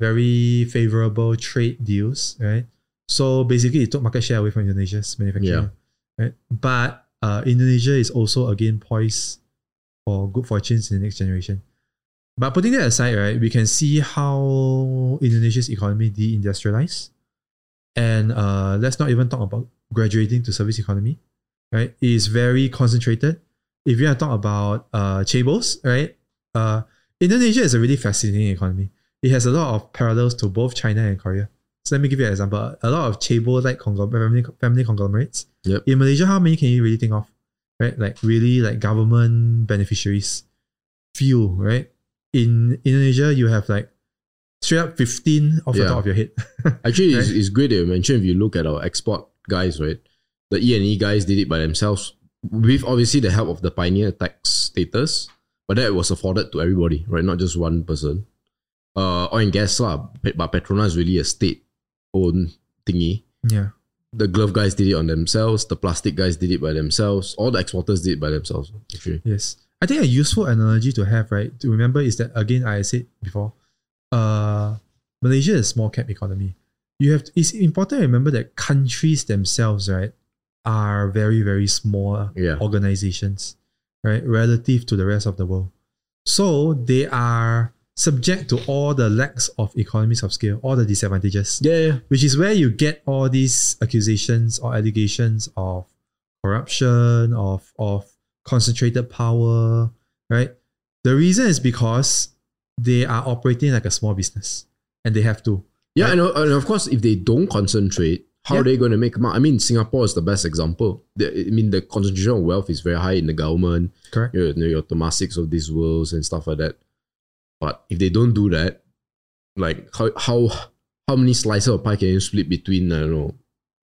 very favorable trade deals, right? So basically it took market share away from Indonesia's manufacturing. Yeah. Right? But uh, Indonesia is also again poised for good fortunes in the next generation. But putting that aside, right, we can see how Indonesia's economy deindustrialized. And uh, let's not even talk about graduating to service economy, right? It is very concentrated. If you want to talk about uh, chaebol, right? Uh, Indonesia is a really fascinating economy. It has a lot of parallels to both China and Korea. So let me give you an example. A lot of chaebol-like family, family conglomerates. Yep. In Malaysia, how many can you really think of? Right, like really like government beneficiaries, few, right? In Indonesia, you have like straight up fifteen off yeah. the top of your head. Actually, right? it's, it's great that you mentioned. If you look at our export guys, right? The E and E guys did it by themselves with obviously the help of the pioneer tax status, but that was afforded to everybody, right? Not just one person. Uh, oil and gas, lah, but Petronas is really a state-owned thingy. Yeah. The glove guys did it on themselves. The plastic guys did it by themselves. All the exporters did it by themselves. Actually. Yes. I think a useful analogy to have, right, to remember is that, again, I said before, uh, Malaysia is a small cap economy. You have to, it's important to remember that countries themselves, right, are very, very small yeah. organizations, right, relative to the rest of the world. So they are subject to all the lacks of economies of scale, all the disadvantages. Yeah, yeah. Which is where you get all these accusations or allegations of corruption, of, of concentrated power, right? The reason is because they are operating like a small business and they have to. Yeah, right? and, and of course, if they don't concentrate, how yeah. are they going to make money? I mean, Singapore is the best example. The, I mean, the concentration of wealth is very high in the government. Correct. You know, your Tomasics of these worlds and stuff like that. But if they don't do that, like how how how many slices of pie can you split between, I don't know,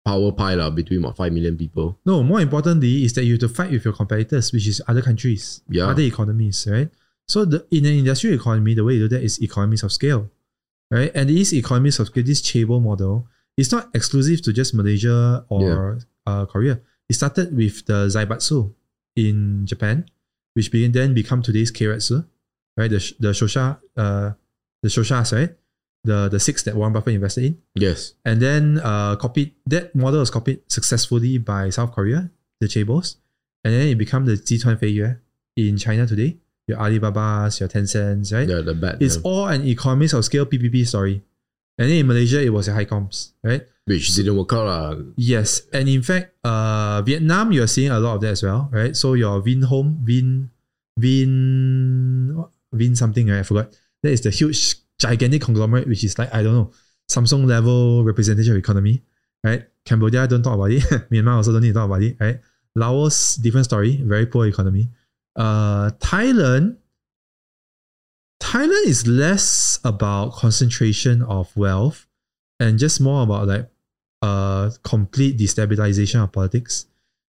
power pie lah, between what, five million people? No, more importantly is that you have to fight with your competitors, which is other countries, yeah. other economies, right? So the, in an industrial economy, the way you do that is economies of scale, right? And these economies of scale, this chaebol model, it's not exclusive to just Malaysia or yeah. uh, Korea. It started with the zaibatsu in Japan, which began, then become today's keiretsu. Right, the the Shosha, uh, the Shoshas, right, the the six that Warren Buffett invested in. Yes, and then uh, copied that model was copied successfully by South Korea, the chaebols, and then it became the Jituan Feiyue in China today. Your Alibabas, your Tencents, right? Yeah, the bad. It's yeah. all an economies of scale P P P story, and then in Malaysia it was your high comps, right? Which didn't work out, lah. Yes, and in fact, uh, Vietnam you are seeing a lot of that as well, right? So your Vinhome, Vin, Vin. Win something, right? I forgot. That is the huge, gigantic conglomerate, which is like, I don't know, Samsung level representation of economy, right? Cambodia, don't talk about it. Myanmar also don't need to talk about it, right? Laos, different story, very poor economy. Uh, Thailand, Thailand is less about concentration of wealth and just more about like uh, complete destabilization of politics.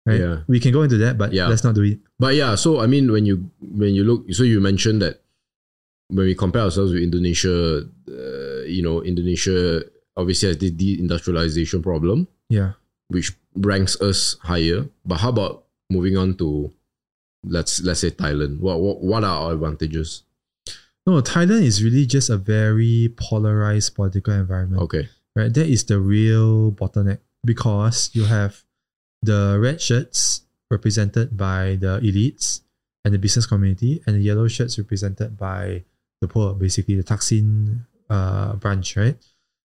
Right? Yeah. We can go into that, but yeah. let's not do it. But yeah, so I mean, when you when you look, so you mentioned that when we compare ourselves with Indonesia, uh, you know, Indonesia obviously has the deindustrialization problem. Yeah. Which ranks us higher. But how about moving on to let's let's say Thailand? What what what are our advantages? No, Thailand is really just a very polarized political environment. Okay. Right? That is the real bottleneck, because you have the red shirts represented by the elites and the business community, and the yellow shirts represented by the poor, basically the Thaksin uh, branch, right?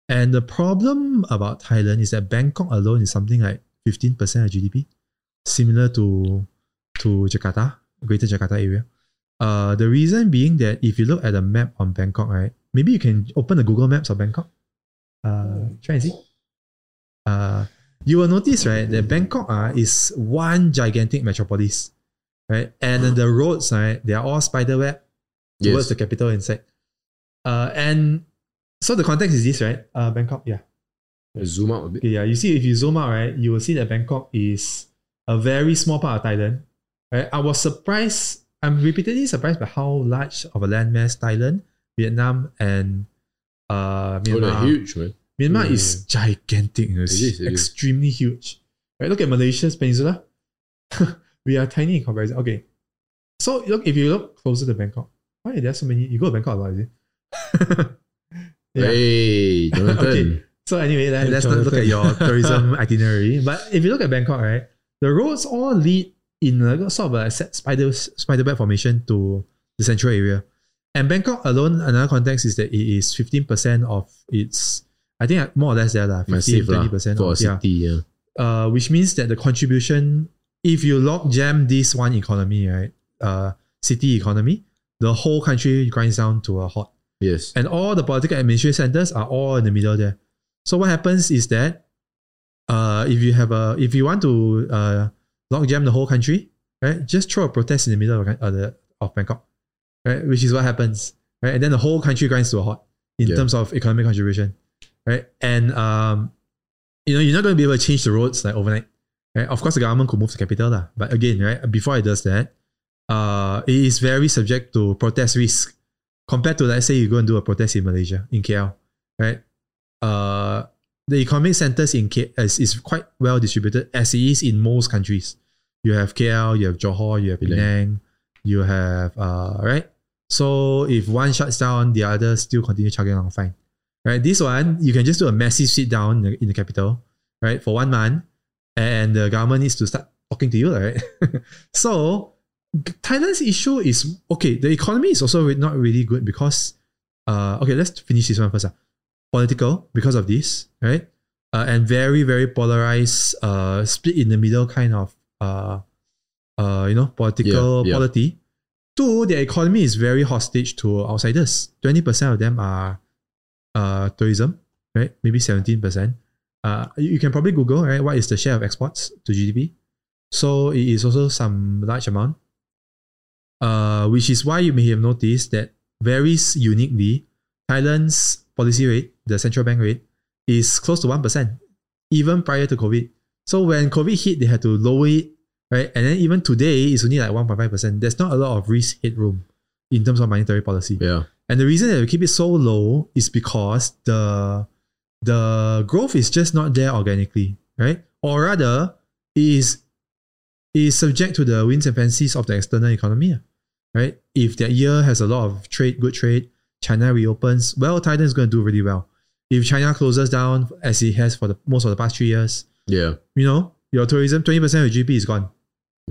And the problem about Thailand is that Bangkok alone is something like fifteen percent of G D P, similar to, to Jakarta, Greater Jakarta area. Uh, the reason being that if you look at a map on Bangkok, right, maybe you can open the Google Maps of Bangkok. Uh, try and see. Uh, you will notice, right, that Bangkok uh, is one gigantic metropolis, right? And then the roads, right, they are all spiderweb towards yes. the capital inside. Uh, and so the context is this, right? Uh, Bangkok, yeah. Let's zoom out a bit. Okay, yeah, you see, if you zoom out, right, you will see that Bangkok is a very small part of Thailand, right? I was surprised, I'm repeatedly surprised by how large of a landmass Thailand, Vietnam, and uh, Myanmar. Oh, they're huge, man. Myanmar yeah. is gigantic. You know, it's it is, it extremely is. huge. Right? Look at Malaysia's peninsula. We are tiny in comparison. Okay. So look, if you look closer to Bangkok, why are there so many? You go to Bangkok a lot, is it? yeah. Hey, Jonathan. Okay. So anyway, hey, let's Jonathan. not look at your tourism itinerary. But if you look at Bangkok, right, the roads all lead in a sort of a spider, spider web formation to the central area. And Bangkok alone, another context is that it is fifteen percent of its, I think more or less there, like fifteen to twenty percent for of, a city, yeah. yeah. Uh, which means that the contribution, if you log jam this one economy, right, uh, city economy, the whole country grinds down to a halt. Yes. And all the political administrative centers are all in the middle there. So what happens is that uh, if you have a, if you want to uh, log jam the whole country, right, just throw a protest in the middle of, uh, the, of Bangkok, right, which is what happens, right, and then the whole country grinds to a halt in yeah. terms of economic contribution, right, and um, you know, you're not going to be able to change the roads like overnight. Right? Of course, the government could move the capital, lah. But again, right, before it does that, uh, it is very subject to protest risk compared to, let's say, you go and do a protest in Malaysia, in K L, right? Uh, the economic centers in K L is, is quite well distributed, as it is in most countries. You have K L, you have Johor, you have Penang, you have, uh, right? So if one shuts down, the other still continue chugging along fine, right? This one, you can just do a massive sit down in the capital, right, for one month. And the government needs to start talking to you, right? So Thailand's issue is, okay, the economy is also not really good because, uh, okay, let's finish this one first. Uh. Political, because of this, right? Uh, and very, very polarized, uh, split in the middle kind of, uh, uh, you know, political yeah, polity. Yeah. Two, their economy is very hostage to outsiders. twenty percent of them are uh, tourism, right? Maybe seventeen percent. Uh, you can probably Google, right? What is the share of exports to G D P? So it is also some large amount, uh, which is why you may have noticed that varies uniquely. Thailand's policy rate, the central bank rate, is close to one percent, even prior to COVID. So when COVID hit, they had to lower it, right? And then even today, it's only like one point five percent. There's not a lot of risk headroom in terms of monetary policy. Yeah. And the reason that we keep it so low is because the The growth is just not there organically, right? Or rather, is is subject to the winds and fancies of the external economy, right? If that year has a lot of trade, good trade, China reopens, well, Thailand is going to do really well. If China closes down, as it has for the most of the past three years, yeah, you know, your tourism, twenty percent of your G D P is gone,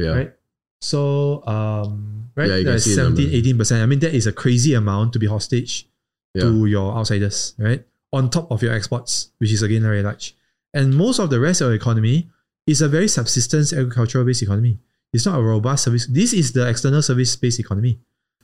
yeah, right? So, um, right, yeah, that's seventeen, eighteen percent. I mean, that is a crazy amount to be hostage yeah. to your outsiders, right? On top of your exports, which is again very large. And most of the rest of the economy is a very subsistence agricultural-based economy. It's not a robust service. This is the external service-based economy,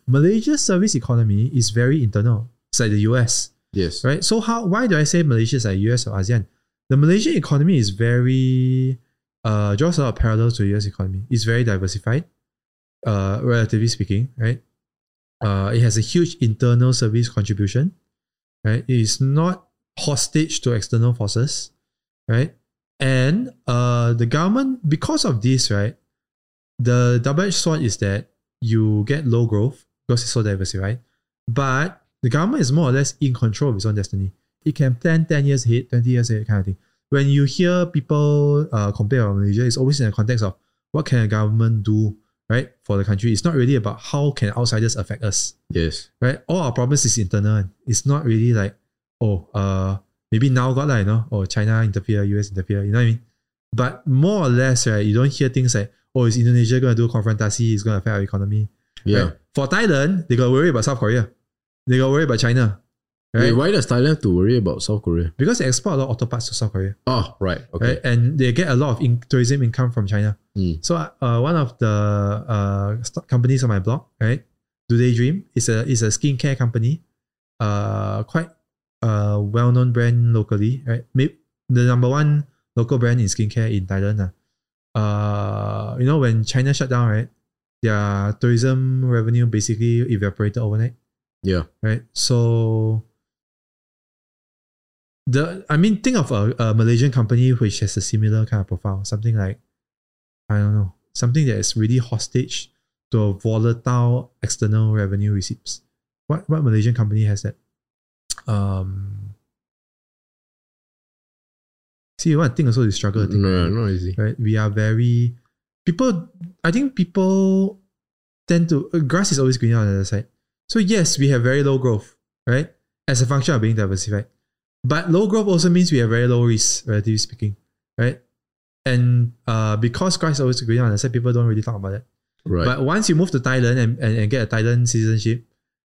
Malaysia's service economy is very internal. It's like the U S. Yes. Right? So how? Why do I say Malaysia is like U S or ASEAN? The Malaysian economy is very, uh, draws a lot of parallels to the U S economy. It's very diversified, uh, relatively speaking, right? Uh, it has a huge internal service contribution, right? It is not hostage to external forces, right? And uh, the government, because of this, right, the double-edged sword is that you get low growth because it's so diversified, but the government is more or less in control of its own destiny. It can plan ten years ahead, twenty years ahead, kind of thing. When you hear people uh, compare about Malaysia, it's always in the context of what can a government do, right, for the country. It's not really about how can outsiders affect us. Yes. Right? All our problems is internal. It's not really like, oh, uh, maybe now got like, you know, or China interfere, U S interfere, you know what I mean? But more or less, right, you don't hear things like, oh, is Indonesia going to do confrontasi? It's going to affect our economy. Yeah. Right? For Thailand, they got worried about South Korea. They got worried about China. Right? Wait, why does Thailand have to worry about South Korea? Because they export a lot of auto parts to South Korea. Oh, right. Okay. Right? And they get a lot of in- tourism income from China. Mm. So uh, one of the uh, companies on my blog, right, Do They Dream, is a, is a skincare company, uh, quite uh, well-known brand locally, right? Maybe the number one local brand in skincare in Thailand. Uh. Uh, you know, when China shut down, right, their tourism revenue basically evaporated overnight. Yeah. Right? So, the I mean, think of a, a Malaysian company which has a similar kind of profile. Something like, I don't know, something that is really hostage to a volatile external revenue receipts. What, what Malaysian company has that? Um... See, one thing also is struggle. Thing, no, right? Not easy. Right? We are very... People... I think people tend to... Grass is always greener on the other side. So yes, we have very low growth, right? As a function of being diversified. But low growth also means we have very low risk, relatively speaking, right? And uh, because grass is always greener on the other side, people don't really talk about that. Right. But once you move to Thailand and, and, and get a Thailand citizenship,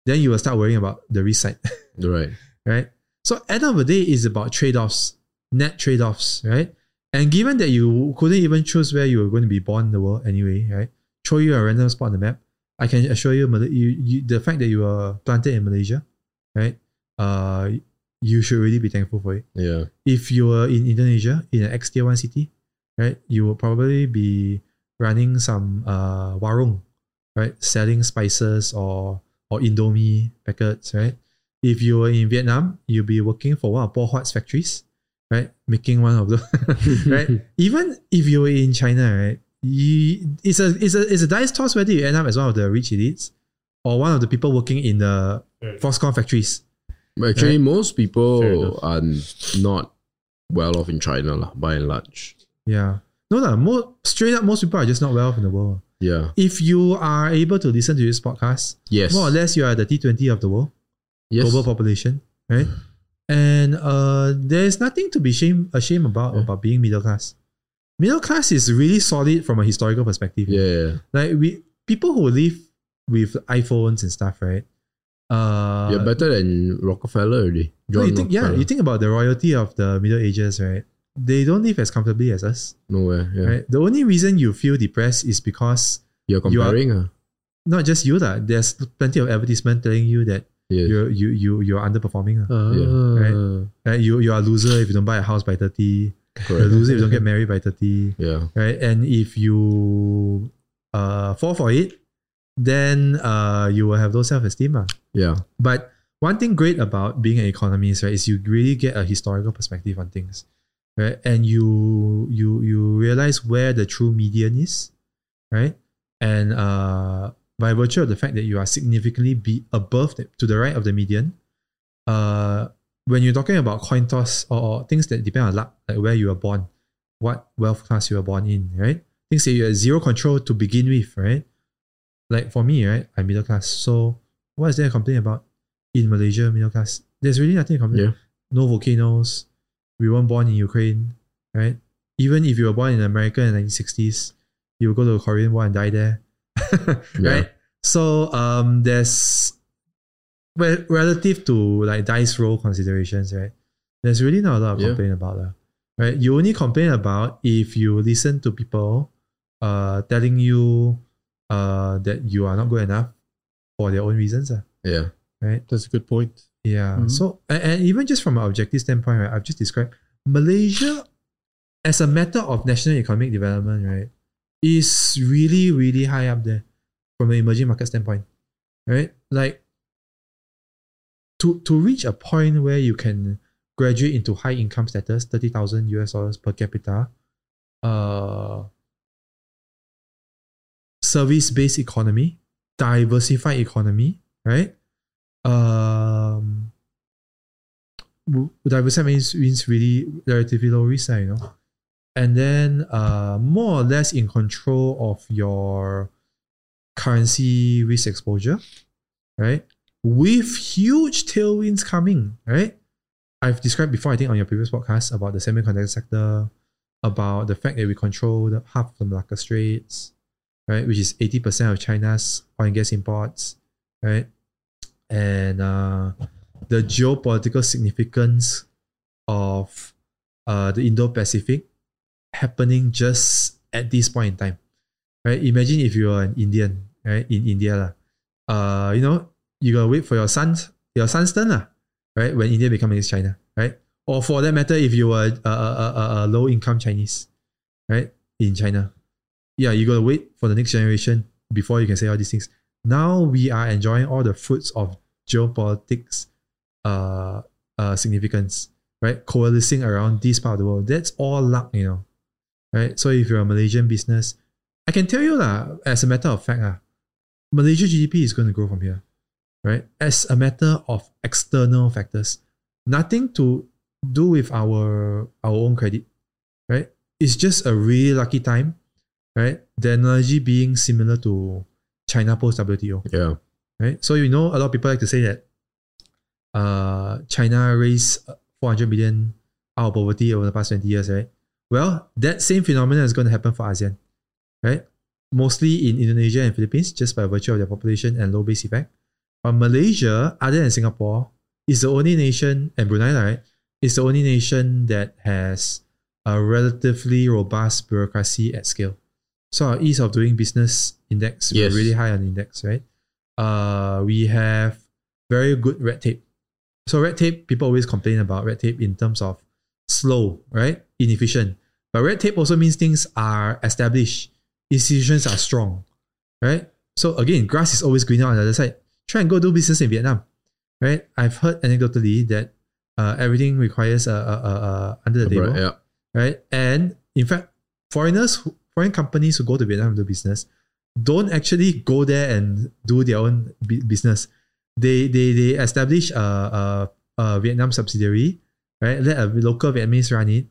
then you will start worrying about the risk side. Right. Right? So at the end of the day, it's about trade-offs. Net trade-offs, right? And given that you couldn't even choose where you were going to be born in the world anyway, right? Throw you a random spot on the map. I can assure you, you, you the fact that you were planted in Malaysia, right? Uh, you should really be thankful for it. Yeah. If you were in Indonesia, in an ex-tier one city, right? You would probably be running some uh, warung, right? Selling spices or or Indomie packets, right? If you were in Vietnam, you'd be working for one of Pol Pot's factories, right? Making one of those, right? Even if you were in China, right? You, it's a it's a it's a dice toss whether you end up as one of the rich elites or one of the people working in the Foxconn factories. But actually, right? Most people are not well off in China, lah, by and large. Yeah, no, lah, most straight up, most people are just not well off in the world. Yeah. If you are able to listen to this podcast, yes, more or less, you are the T twenty of the world, yes. Global population, right? And uh, there's nothing to be shame, ashamed about, yeah. about being middle class. Middle class is really solid from a historical perspective. Yeah. Like we people who live with iPhones and stuff, right? Uh, You're better than Rockefeller already. No, you think, Rockefeller. Yeah, you think about the royalty of the Middle Ages, right? They don't live as comfortably as us. Nowhere, yeah. Right? The only reason you feel depressed is because You're comparing. You are, uh? Not just you, lah. There's plenty of advertisement telling you that Yes. You're, you you you are underperforming, uh, yeah. right? Right? You you are a loser if you don't buy a house by thirty. You're a loser if you don't get married by thirty. Yeah. Right. And if you uh fall for it, then uh you will have low self esteem. Uh. Yeah. But one thing great about being an economist, right, is you really get a historical perspective on things, right? And you you you realize where the true median is, right? And uh. by virtue of the fact that you are significantly be above the, to the right of the median, uh, when you're talking about coin toss or, or things that depend on luck, like where you were born, what wealth class you were born in, right? Things that you have zero control to begin with, right? Like for me, right, I'm middle class. So what is there to complain about in Malaysia, middle class? There's really nothing to complain about. Yeah. No volcanoes. We weren't born in Ukraine, right? Even if you were born in America in the nineteen sixties, you would go to the Korean War and die there. Right? Yeah. So um, there's re- relative to like dice roll considerations, right? There's really not a lot of yeah. complaint about that, right? You only complain about if you listen to people uh, telling you uh, that you are not good enough, for their own reasons. Uh, yeah. Right? That's a good point. Yeah. Mm-hmm. So, and, and even just from an objective standpoint, right, I've just described Malaysia as a matter of national economic development, right, is really, really high up there from an emerging market standpoint, right? Like, to, to reach a point where you can graduate into high income status, thirty thousand U S dollars per capita, uh, service-based economy, diversified economy, right? Um, diversified means, means really relatively low risk, you know? And then uh, more or less in control of your currency risk exposure, right? With huge tailwinds coming, right? I've described before, I think, on your previous podcast about the semiconductor sector, about the fact that we control the half of the Malacca Straits, right? Which is eighty percent of China's oil and gas imports, right? And uh, the geopolitical significance of uh, the Indo-Pacific happening just at this point in time, right? Imagine if you are an Indian, right? In India, uh, you know, you gotta wait for your son's, your son's turn, lah. Right, when India becomes China, right? Or for that matter, if you were a, a, a, a low-income Chinese, right, in China. Yeah, you got to wait for the next generation before you can say all these things. Now we are enjoying all the fruits of geopolitics uh, uh, significance, right? Coalescing around this part of the world. That's all luck, you know, right? So if you're a Malaysian business, I can tell you lah, as a matter of fact, lah, Malaysia G D P is going to grow from here. Right, as a matter of external factors, nothing to do with our our own credit, right? It's just a really lucky time, right? The analogy being similar to China post W T O. Yeah. Right. So you know, a lot of people like to say that uh, China raised four hundred million out of poverty over the past twenty years, right? Well, that same phenomenon is going to happen for ASEAN, right? Mostly in Indonesia and Philippines, just by virtue of their population and low base effect. But Malaysia, other than Singapore, is the only nation, and Brunei, right, is the only nation that has a relatively robust bureaucracy at scale. So our ease of doing business index, yes, we're really high on index, right? Uh, we have very good red tape. So red tape, people always complain about red tape in terms of slow, right? Inefficient. But red tape also means things are established. Institutions are strong, right? So again, grass is always greener on the other side. Try and go do business in Vietnam, right? I've heard anecdotally that uh, everything requires a, a, a, a under the table, yeah, right? And in fact, foreigners, who, foreign companies who go to Vietnam to do business, don't actually go there and do their own b- business. They they they establish a, a, a Vietnam subsidiary, right? Let a local Vietnamese run it,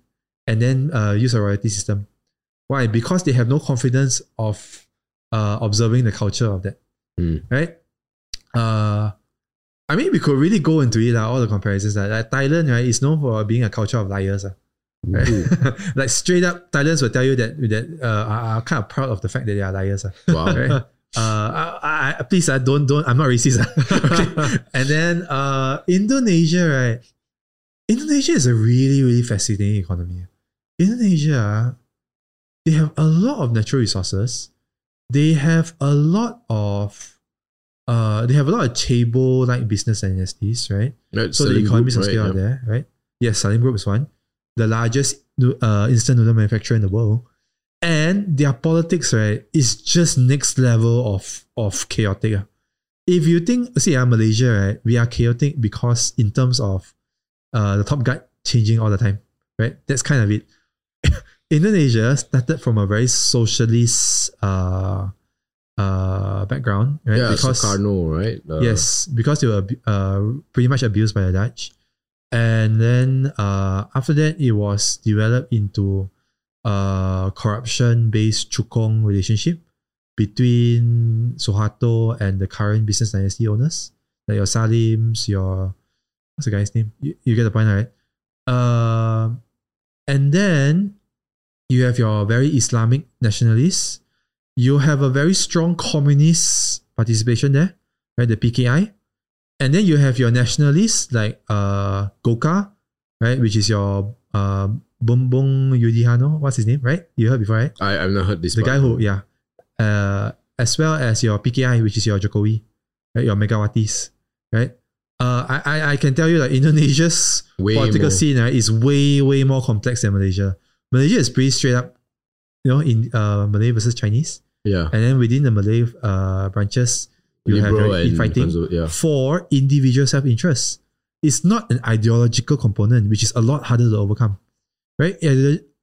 and then uh, use a royalty system. Why? Because they have no confidence of uh, observing the culture of that, mm. right? Uh, I mean, we could really go into it, uh, all the comparisons. Uh, like Thailand, right, is known for being a culture of liars. Uh, right? Like straight up, Thailanders will tell you that that uh, are kind of proud of the fact that they are liars. Uh, wow. Right? Uh, I, I, please, uh, don't, don't, I'm not racist. Uh, okay? And then uh, Indonesia, right? Indonesia is a really, really fascinating economy. Indonesia, they have a lot of natural resources. They have a lot of Uh, they have a lot of Cebo-like business entities, right? right so the economies of scale are there, right? Yes, Salim Group is one. The largest uh, instant noodle manufacturer in the world. And their politics, right, is just next level of, of chaotic. If you think, see, uh, Malaysia, right, we are chaotic because in terms of uh, the top guy changing all the time, right? That's kind of it. Indonesia started from a very socialist uh Uh, background, right? Yeah, because Sukarno, right? Uh, yes, because they were uh, pretty much abused by the Dutch, and then uh, after that, it was developed into a corruption-based Chukong relationship between Suharto and the current business dynasty owners, like your Salims, your what's the guy's name? You, you get the point, right? Uh, and then you have your very Islamic nationalists. You have a very strong communist participation there, right? The P K I. And then you have your nationalists like uh, Golkar, right? Which is your uh, Bumbung Yudhiyano. What's his name, right? You heard before, right? I, I've not heard this The part. guy who, yeah. Uh, as well as your P K I, which is your Jokowi, right? Your megawatis, right? Uh, I, I, I can tell you that Indonesia's way political more. scene, right, is way, way more complex than Malaysia. Malaysia is pretty straight up, you know, in uh, Malay versus Chinese. Yeah. And then within the Malay uh, branches, you Liberal have infighting yeah. for individual self-interest. It's not an ideological component, which is a lot harder to overcome, right?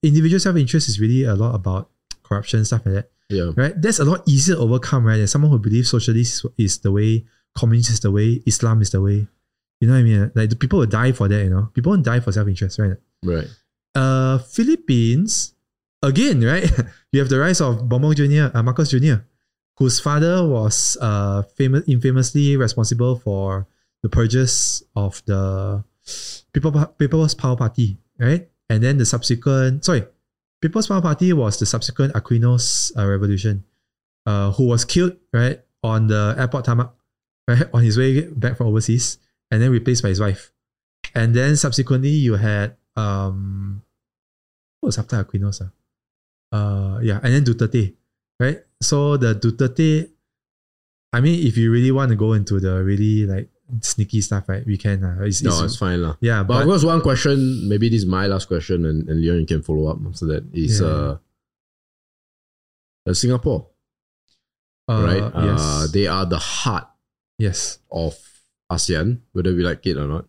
Individual self-interest is really a lot about corruption, stuff like that. Yeah. Right? That's a lot easier to overcome, right? As someone who believes socialist is the way, communist is the way, Islam is the way. You know what I mean? Like, the people will die for that, you know? People won't die for self-interest, right? Right. Uh, Philippines, again, right? You have the rise of Bongbong Junior, uh, Marcos Junior, whose father was uh, famous, infamously responsible for the purges of the People, People's Power Party, right? And then the subsequent, sorry, People's Power Party was the subsequent Aquino's uh, revolution, uh, who was killed, right, on the airport tarmac, right, on his way back from overseas, and then replaced by his wife. And then subsequently, you had, um, what was after Aquino's? Uh? Uh, yeah, and then Duterte, right? So the Duterte, I mean, if you really want to go into the really like sneaky stuff, right, we can. Uh, it's, no, it's, it's fine. La. Yeah, but, but of course, one question, maybe this is my last question, and, and Leon, you can follow up after that, is yeah. uh, uh, Singapore, uh, right? Yes. Uh, they are the heart yes. of ASEAN, whether we like it or not.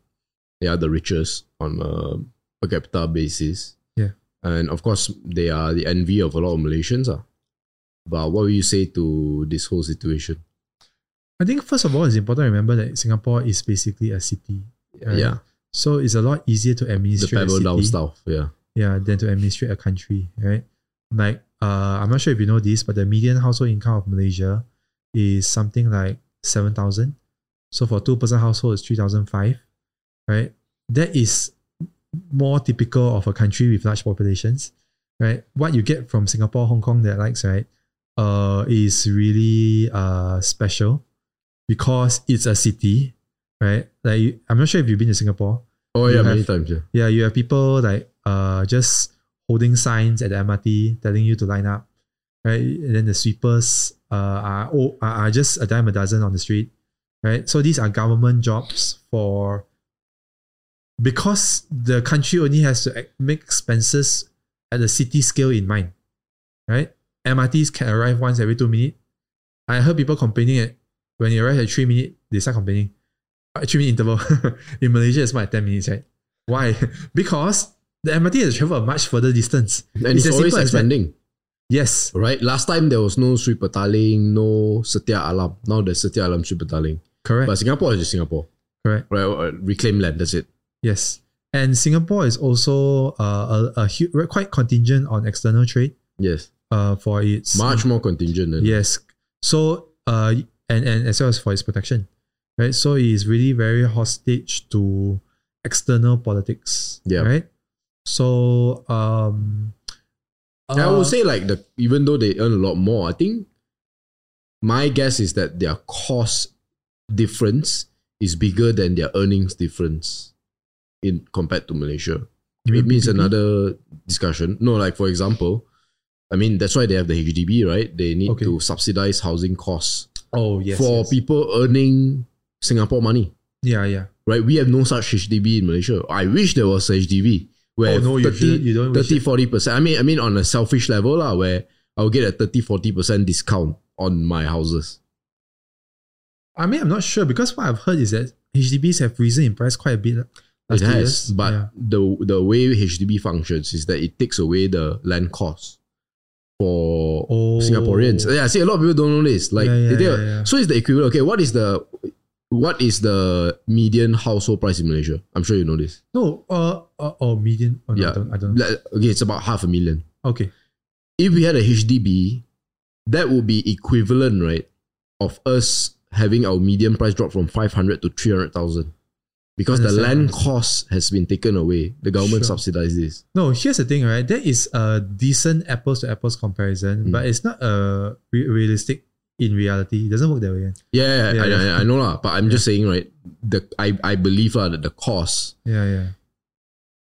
They are the richest on a per capita basis. Yeah. And of course, they are the envy of a lot of Malaysians. Uh. But what will you say to this whole situation? I think first of all, it's important to remember that Singapore is basically a city. Right? Yeah. So it's a lot easier to administrate the a city. Stuff, yeah. Yeah, than to administrate a country, right? Like, uh, I'm not sure if you know this, but the median household income of Malaysia is something like seven thousand. So for a two-person household, it's three thousand five, right? That is more typical of a country with large populations, right? What you get from Singapore, Hong Kong, that likes, right, uh, is really uh, special. Because it's a city, right? Like you, I'm not sure if you've been to Singapore. Oh yeah, have, many times. Yeah. Yeah, you have people like uh just holding signs at the M R T telling you to line up, right? And then the sweepers uh are oh, are just a dime a dozen on the street, right? So these are government jobs for because the country only has to make expenses at the city scale in mind, right? M R Ts can arrive once every two minutes. I heard people complaining at when you arrive at three minutes, they start complaining. Uh, three minute interval. In Malaysia, it's more like ten minutes, right? Why? Because the M R T has traveled a much further distance. And it's, it's always expanding. Yes. Right? Last time, there was no Sri Petaling, no Setia Alam. Now there's Setia Alam, Sri Petaling. Correct. But Singapore is just Singapore. Correct. Right? Reclaimed land, that's it. Yes. And Singapore is also uh, a, a huge, quite contingent on external trade. Yes. Uh, for its... Much more contingent. Than yes. So... Uh, And, and as well as for its protection, right? So it is really very hostage to external politics, yeah. right? So um, uh, I would say like the even though they earn a lot more, I think my guess is that their cost difference is bigger than their earnings difference in compared to Malaysia. It means another discussion. No, like for example, I mean that's why they have the H D B, right? They need okay. to subsidize housing costs. Oh, yes, for yes. people earning Singapore money. Yeah, yeah. Right? We have no such H D B in Malaysia. I wish there was H D B where oh, no, thirty, you you don't thirty forty percent. I mean, I mean, on a selfish level, lah, where I'll get a thirty forty percent discount on my houses. I mean, I'm not sure because what I've heard is that H D Bs have risen in price quite a bit. It has, but yeah. the, the way H D B functions is that it takes away the land cost. For oh. Singaporeans, yeah, see a lot of people don't know this. Like, yeah, yeah, yeah, yeah. so it's the equivalent. Okay, what is the what is the median household price in Malaysia? I'm sure you know this. No, uh, uh or median. Oh, no, yeah, I don't, I don't know. Okay, it's about half a million. Okay, if we had a H D B, that would be equivalent, right, of us having our median price drop from five hundred to three hundred thousand, because the land cost has been taken away. The government sure. subsidizes this. No, here's the thing, right? That is a decent apples to apples comparison, mm. but it's not uh, re realistic in reality. It doesn't work that way. Yeah, yeah, yeah, yeah. I, I know lah. But I'm yeah. just saying, right? The I, I believe lah, that the cost yeah, yeah.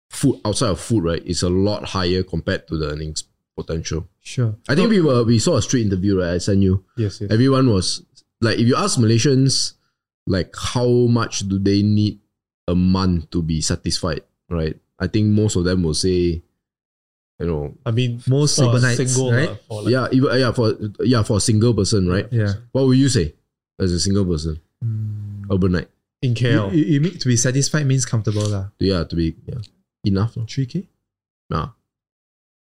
food outside of food, right, is a lot higher compared to the earnings potential. Sure. I think oh. we were we saw a street interview, right? I sent you. Yes, yes. Everyone was like, if you ask Malaysians like how much do they need a month to be satisfied, right? I think most of them will say, you know, I mean, most for nights, single, right? For like yeah, even, yeah, for yeah, for a single person, right? Yeah. What would you say as a single person? Mm. Overnight in K L, you, you, you mean to be satisfied means comfortable, lah. Yeah, to be yeah enough. Three K. Nah.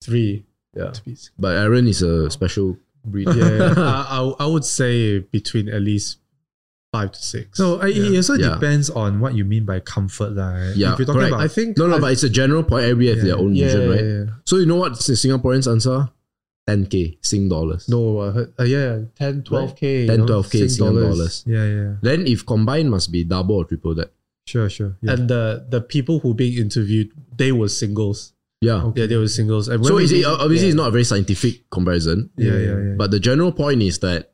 Three. Yeah. But Aaron is a special breed. Yeah, I, I I would say between at least five to six. So yeah. I, it also yeah. depends on what you mean by comfort, right? Yeah, if you're talking correct. About, I think no, no, I, but it's a general point. Everybody has yeah, their own yeah, vision, yeah, right? Yeah, yeah. So you know what's the Singaporeans' answer? ten K Sing dollars. No, I heard, uh, yeah, ten, twelve K, ten, you know, twelve K Sing, Sing dollars. dollars. Yeah, yeah. Then if combined, must be double or triple that. Sure, sure. Yeah. And the the people who being interviewed, they were singles. Yeah, okay. yeah, they were singles. And so is it, obviously, yeah. it's not a very scientific comparison. Yeah, yeah, yeah, yeah. But the general point is that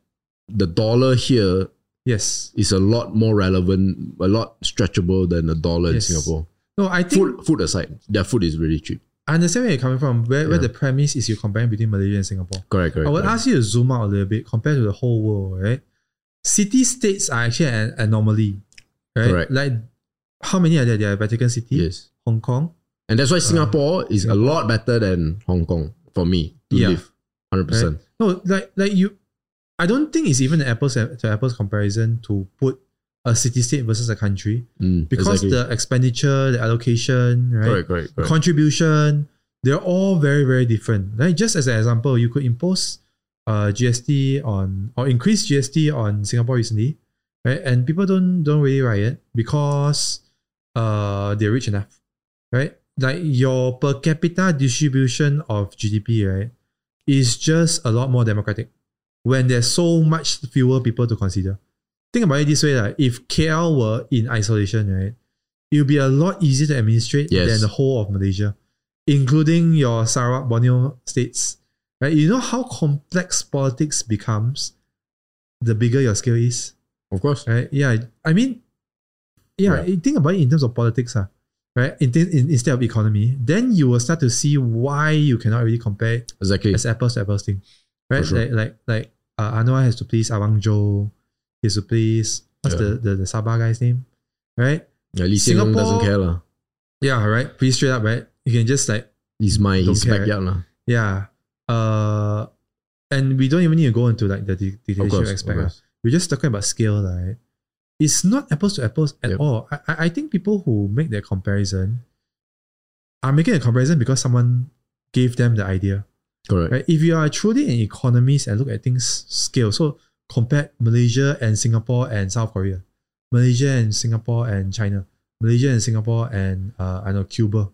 the dollar here. Yes, it's a lot more relevant, a lot stretchable than a dollar yes. in Singapore. No, I think food, food aside, their food is really cheap. I understand where you're coming from. Where, yeah. where the premise is you're comparing between Malaysia and Singapore. Correct, correct. I would correct. ask you to zoom out a little bit compared to the whole world, right? City states are actually an anomaly, right? Correct. Like how many are there? There are Vatican City, yes. Hong Kong, and that's why Singapore uh, is Singapore. a lot better than Hong Kong for me to yeah. live, hundred percent. Right? No, like like you. I don't think it's even an apples to apples comparison to put a city-state versus a country mm, because exactly. the expenditure, the allocation, right, correct, correct, correct. contribution, they're all very, very different. Right? Just as an example, you could impose uh, G S T on or increase G S T on Singapore recently, right? And people don't don't really riot because uh, they're rich enough, right? Like your per capita distribution of G D P, right, is just a lot more democratic. When there's so much fewer people to consider. Think about it this way, like, if K L were in isolation, right, it would be a lot easier to administrate yes. than the whole of Malaysia, including your Sarawak, Borneo states. Right? You know how complex politics becomes the bigger your scale is? Of course. Right? Yeah, I mean, yeah, yeah. think about it in terms of politics, huh? right? In th- in, instead of economy. Then you will start to see why you cannot really compare exactly. as apples to apples thing. Right? Sure. Like, like, like, Uh, Anwar has to please Awang Jo. He has to please what's yeah. the, the the Sabah guy's name, right? Yeah, Lee Singapore doesn't care lah. Yeah, right. Pretty straight up, right? You can just like he's my he's backyard lah. Yeah. Uh, and we don't even need to go into like the dictatorship aspect. Right? We're just talking about scale, right? It's not apples to apples at yep. all. I I think people who make that comparison are making a comparison because someone gave them the idea. Correct. Right? If you are truly an economist and look at things scale, so compare Malaysia and Singapore and South Korea, Malaysia and Singapore and China, Malaysia and Singapore and uh, I know Cuba,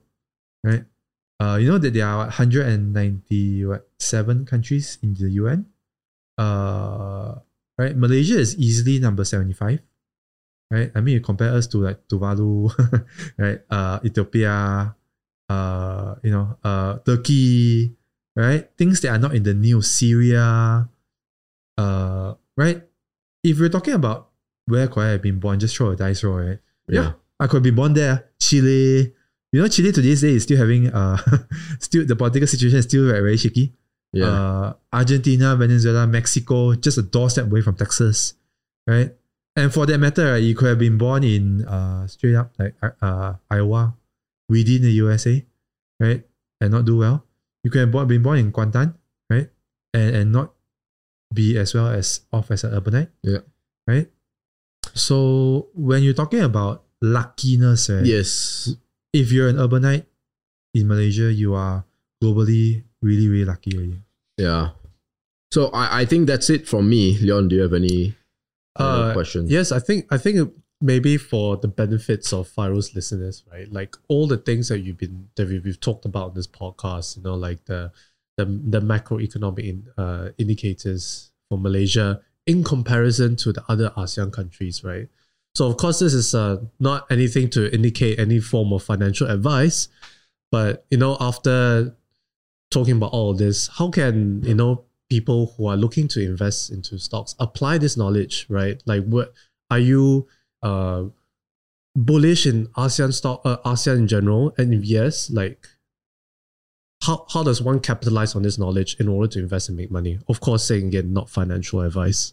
right? Uh, you know that there are one hundred ninety-seven countries in the U N, uh, right? Malaysia is easily number seventy-five, right? I mean, you compare us to like Tuvalu, right? Uh, Ethiopia, uh, you know, uh, Turkey. Right? Things that are not in the news, Syria, uh, right? If we're talking about where could I have been born, just throw a dice roll, right? Yeah. yeah I could be born there. Chile. You know, Chile to this day is still having, uh, still the political situation is still very, very shaky. Yeah. Uh, Argentina, Venezuela, Mexico, just a doorstep away from Texas, right? And for that matter, right, you could have been born in uh, straight up like uh, Iowa within the U S A, right? And not do well. You can have been born in Kuantan, right? And and not be as well as off as an urbanite. Yeah. Right? So when you're talking about luckiness, right? Yes. If you're an urbanite in Malaysia, you are globally really, really lucky already. Yeah. So I, I think that's it from me. Leon, do you have any uh, questions? Yes, I think I think maybe for the benefits of Faro's listeners, right? Like all the things that you've been that we've talked about in this podcast, you know, like the the, the macroeconomic in, uh, indicators for Malaysia in comparison to the other ASEAN countries, right? So of course, this is uh, not anything to indicate any form of financial advice, but you know, after talking about all this, how can you know people who are looking to invest into stocks apply this knowledge, right? Like, what are you Uh, bullish in ASEAN stock, uh, ASEAN in general, and if yes, like how how does one capitalize on this knowledge in order to invest and make money? Of course, saying again, not financial advice.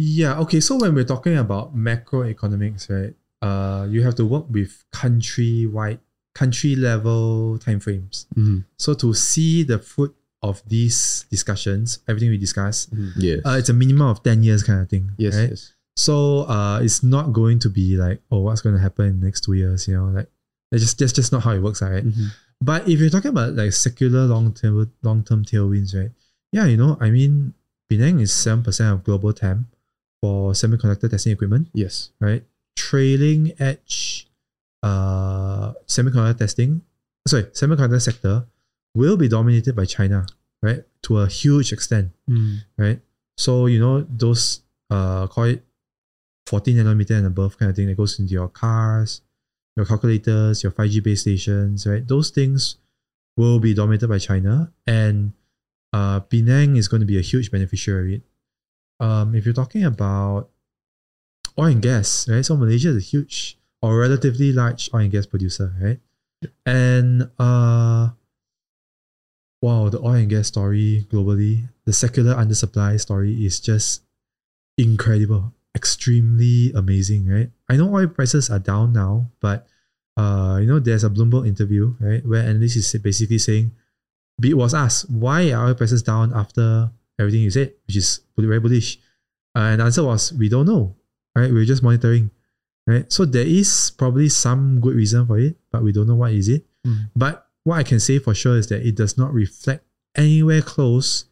Yeah, okay. So when we're talking about macroeconomics, right, uh, you have to work with country-wide, country-level timeframes. Mm-hmm. So to see the fruit of these discussions, everything we discuss, mm-hmm. yes. uh, it's a minimum of ten years kind of thing. Yes, right? yes. So uh, it's not going to be like, oh, what's going to happen in the next two years? You know, like that's just that's just not how it works, right? Mm-hmm. But if you're talking about like secular long-term long-term tailwinds, right? Yeah, you know, I mean, Penang is seven percent of global T A M for semiconductor testing equipment. Yes, right. Trailing edge, uh, semiconductor testing. Sorry, semiconductor sector will be dominated by China, right? To a huge extent, mm. right? So you know those uh, call it fourteen nanometer and above kind of thing that goes into your cars, your calculators, your five G base stations, right? Those things will be dominated by China, and uh, Penang is going to be a huge beneficiary of it. Um, if you're talking about oil and gas, right? So Malaysia is a huge or relatively large oil and gas producer, right? Yep. And uh, wow, the oil and gas story globally, the secular undersupply story is just incredible. Extremely amazing, right? I know oil prices are down now, but uh, you know, there's a Bloomberg interview, right, where analysts is basically saying, it was asked, why are oil prices down after everything you said, which is very bullish? Uh, and the answer was, we don't know, right? We're just monitoring, right? So there is probably some good reason for it, but we don't know what is it. Mm. But what I can say for sure is that it does not reflect anywhere close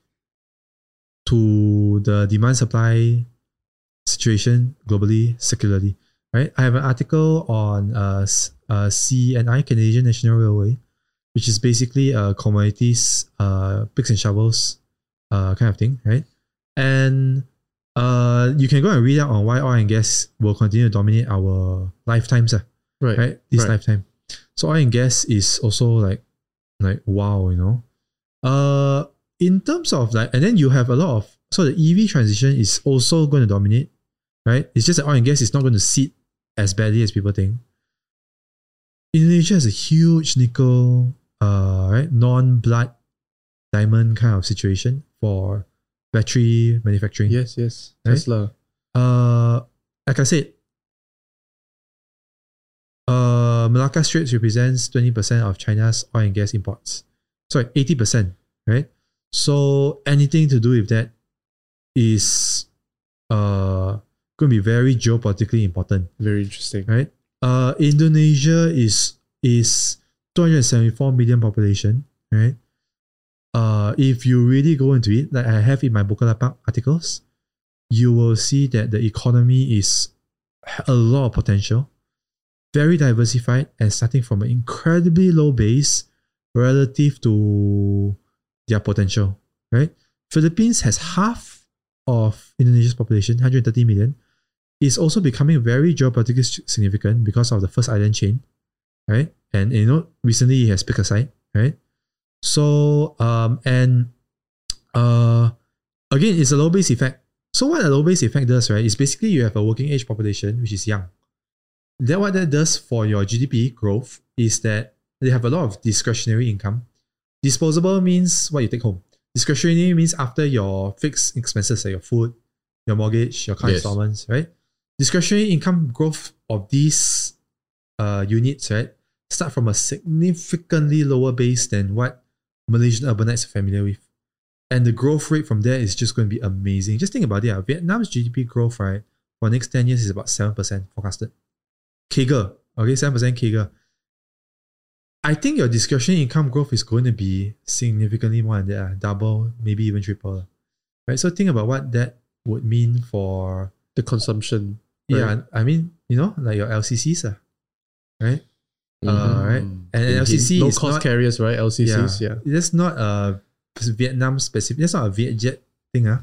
to the demand supply situation globally, secularly, right? I have an article on uh, uh, C N I, Canadian National Railway, which is basically a commodities, uh, picks and shovels uh, kind of thing, right? And uh, you can go and read out on why oil and gas will continue to dominate our lifetimes, uh, right. right? This right. lifetime. So oil and gas is also like, like wow, you know? Uh, in terms of like, and then you have a lot of, so the E V transition is also going to dominate, right? It's just that oil and gas is not going to sit as badly as people think. Indonesia has a huge nickel, uh, right, non-blood diamond kind of situation for battery manufacturing. Yes, yes, right? Tesla. Uh, like I said, uh, Malacca Straits represents twenty percent of China's oil and gas imports. Sorry, eighty percent, right? So anything to do with that is uh, going to be very geopolitically important. Very interesting. Right? Uh, Indonesia is is two hundred seventy-four million population, right? Uh, if you really go into it, like I have in my Bukalapak articles, you will see that the economy is a lot of potential, very diversified, and starting from an incredibly low base relative to their potential, right? Philippines has half of Indonesia's population, one hundred thirty million, is also becoming very geopolitically significant because of the first island chain, right? And, and you know, recently it has picked a side, right? So, um, and uh, again, it's a low base effect. So what a low base effect does, right, is basically you have a working age population, which is young. That what that does for your G D P growth is that they have a lot of discretionary income. Disposable means what you take home. Discretionary means after your fixed expenses like your food, your mortgage, your car yes. installments, right? Discretionary income growth of these uh, units, right, start from a significantly lower base than what Malaysian urbanites are familiar with. And the growth rate from there is just going to be amazing. Just think about it. Uh, Vietnam's G D P growth, right, for the next ten years is about seven percent forecasted. C A G R, okay, seven percent C A G R. I think your discretionary income growth is going to be significantly more than that, double, maybe even triple, right? So think about what that would mean for the consumption. Right? Yeah, I mean, you know, like your L C Cs, right? Mm-hmm. Uh, right, and L C C low cost carriers, right? L C Cs, yeah, yeah. That's not a Vietnam specific. That's not a Vietjet thing, ah. Uh.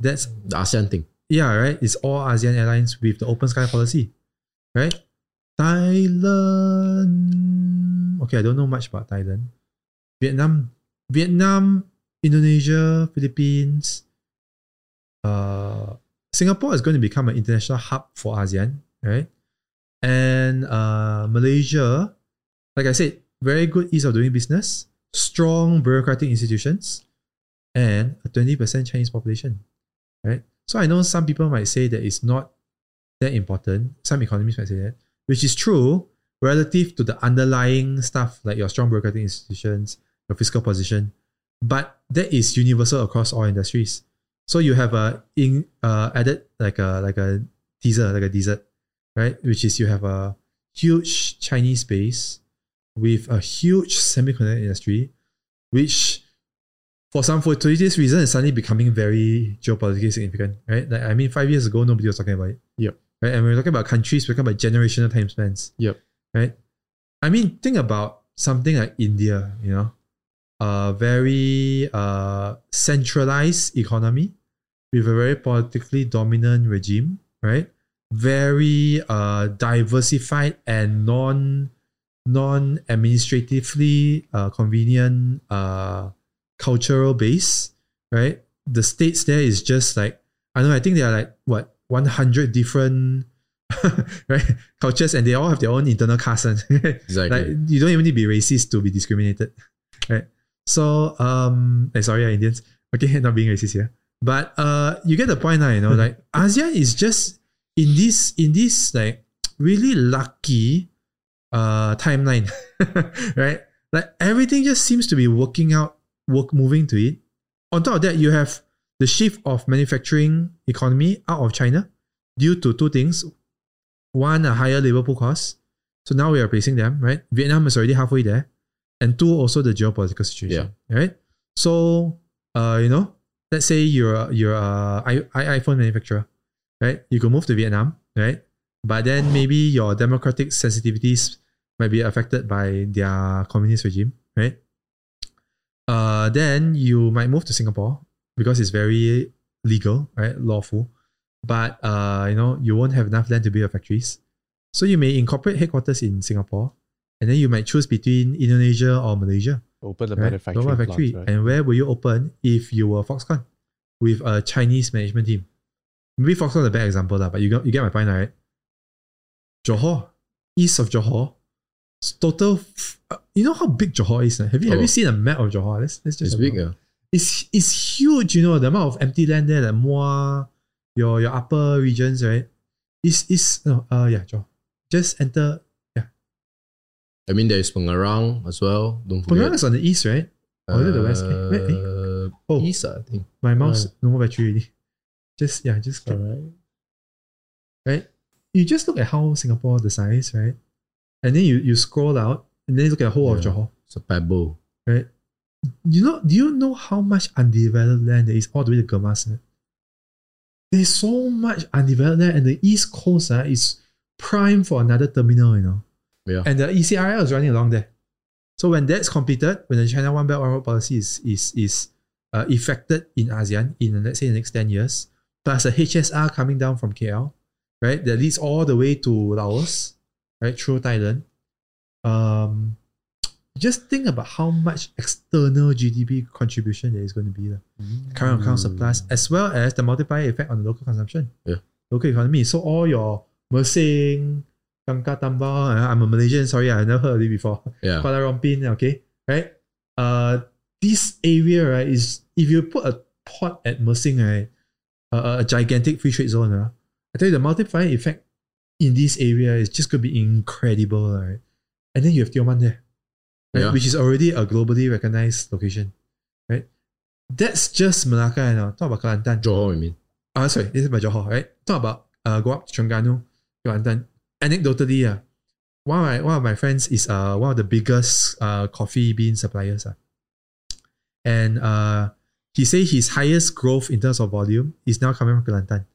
That's the ASEAN thing. Yeah, right. It's all ASEAN airlines with the open sky policy, right? Thailand. Okay, I don't know much about Thailand. Vietnam, Vietnam, Indonesia, Philippines. Uh, Singapore is going to become an international hub for ASEAN, right? And uh, Malaysia, like I said, very good ease of doing business, strong bureaucratic institutions, and a twenty percent Chinese population, right? So I know some people might say that it's not that important. Some economists might say that, which is true relative to the underlying stuff like your strong bureaucratic institutions, your fiscal position. But that is universal across all industries. So you have a in uh, added like a like a teaser, like a desert, right? Which is you have a huge Chinese base with a huge semiconductor industry, which for some fortuitous reason is suddenly becoming very geopolitically significant, right? Like, I mean, five years ago, nobody was talking about it. Yep. Right? And when we're talking about countries, we're talking about generational time spans. Yep. Right? I mean, think about something like India, you know, a very uh, centralized economy with a very politically dominant regime, right? Very uh, diversified and non, non-administratively uh, convenient uh, cultural base, right? The states there is just like, I don't know, I think they are like, what, one hundred different right, cultures, and they all have their own internal caste. Exactly. Like, you don't even need to be racist to be discriminated, right? So, um, sorry, Indians. Okay, not being racist here. But uh, you get the point now, you know, like ASEAN is just in this, in this like really lucky uh, timeline, right? Like everything just seems to be working out, work moving to it. On top of that, you have the shift of manufacturing economy out of China due to two things. One, a higher labor pool cost. So now we are replacing them, right? Vietnam is already halfway there. And two, also the geopolitical situation, yeah. Right? So, uh, you know, let's say you're you're a iPhone manufacturer, right? You could move to Vietnam, right? But then maybe your democratic sensitivities might be affected by their communist regime, right? Uh, then you might move to Singapore because it's very legal, right? Lawful. But, uh, you know, you won't have enough land to build your factories. So you may incorporate headquarters in Singapore, and then you might choose between Indonesia or Malaysia. Open the right? manufacturing Open factory. Plant, right? And where will you open if you were Foxconn with a Chinese management team? Maybe Foxconn is a bad example, but you, got, you get my point, right? Johor, east of Johor. Total, f- you know how big Johor is? Right? Have you oh. have you seen a map of Johor? Let's, let's just it's big. Yeah. It's it's huge. You know the amount of empty land there, like Muar, your your upper regions, right? It's it's no, uh yeah Johor. Just enter yeah. I mean there is Pengarang as well. Don't forget. Pengarang is on the east, right? Or is it the west? Uh, Wait, eh? Oh, east, I think. My mouse uh. no more battery already. Just yeah, just click. Right. Right. You just look at how Singapore the size, right? And then you, you scroll out and then you look at the whole yeah, of Johor. It's a pebble. Right? You know, do you know how much undeveloped land there is all the way to Gemas? Right? There's so much undeveloped land, and the East Coast uh, is prime for another terminal, you know. Yeah. And the E C R L is running along there. So when that's completed, when the China One Belt One Road policy is is is uh, effected in ASEAN in let's say the next ten years, plus the H S R coming down from K L, right? That leads all the way to Laos. Right, through Thailand. Um, just think about how much external G D P contribution there is going to be there. Mm. Current account surplus, as well as the multiplier effect on the local consumption, yeah. local economy. So all your Mersing, Kangka Tambang, I'm a Malaysian, sorry, I never heard of it before. Yeah. Kuala Rompin, okay, right? Uh, this area, right, is if you put a port at Mersing, right, uh, a gigantic free trade zone, uh, I tell you the multiplier effect in this area is just going to be incredible, right? And then you have Tioman there, right? Yeah. Which is already a globally recognized location, right? That's just Malacca, and you know? Talk about Kelantan. Johor, I mean. Ah, sorry, this is about Johor, right? Talk about uh, go up to Terengganu, Kelantan. Anecdotally, uh, one, of my, one of my friends is uh, one of the biggest uh, coffee bean suppliers. Uh. And uh, he says his highest growth in terms of volume is now coming from Kelantan.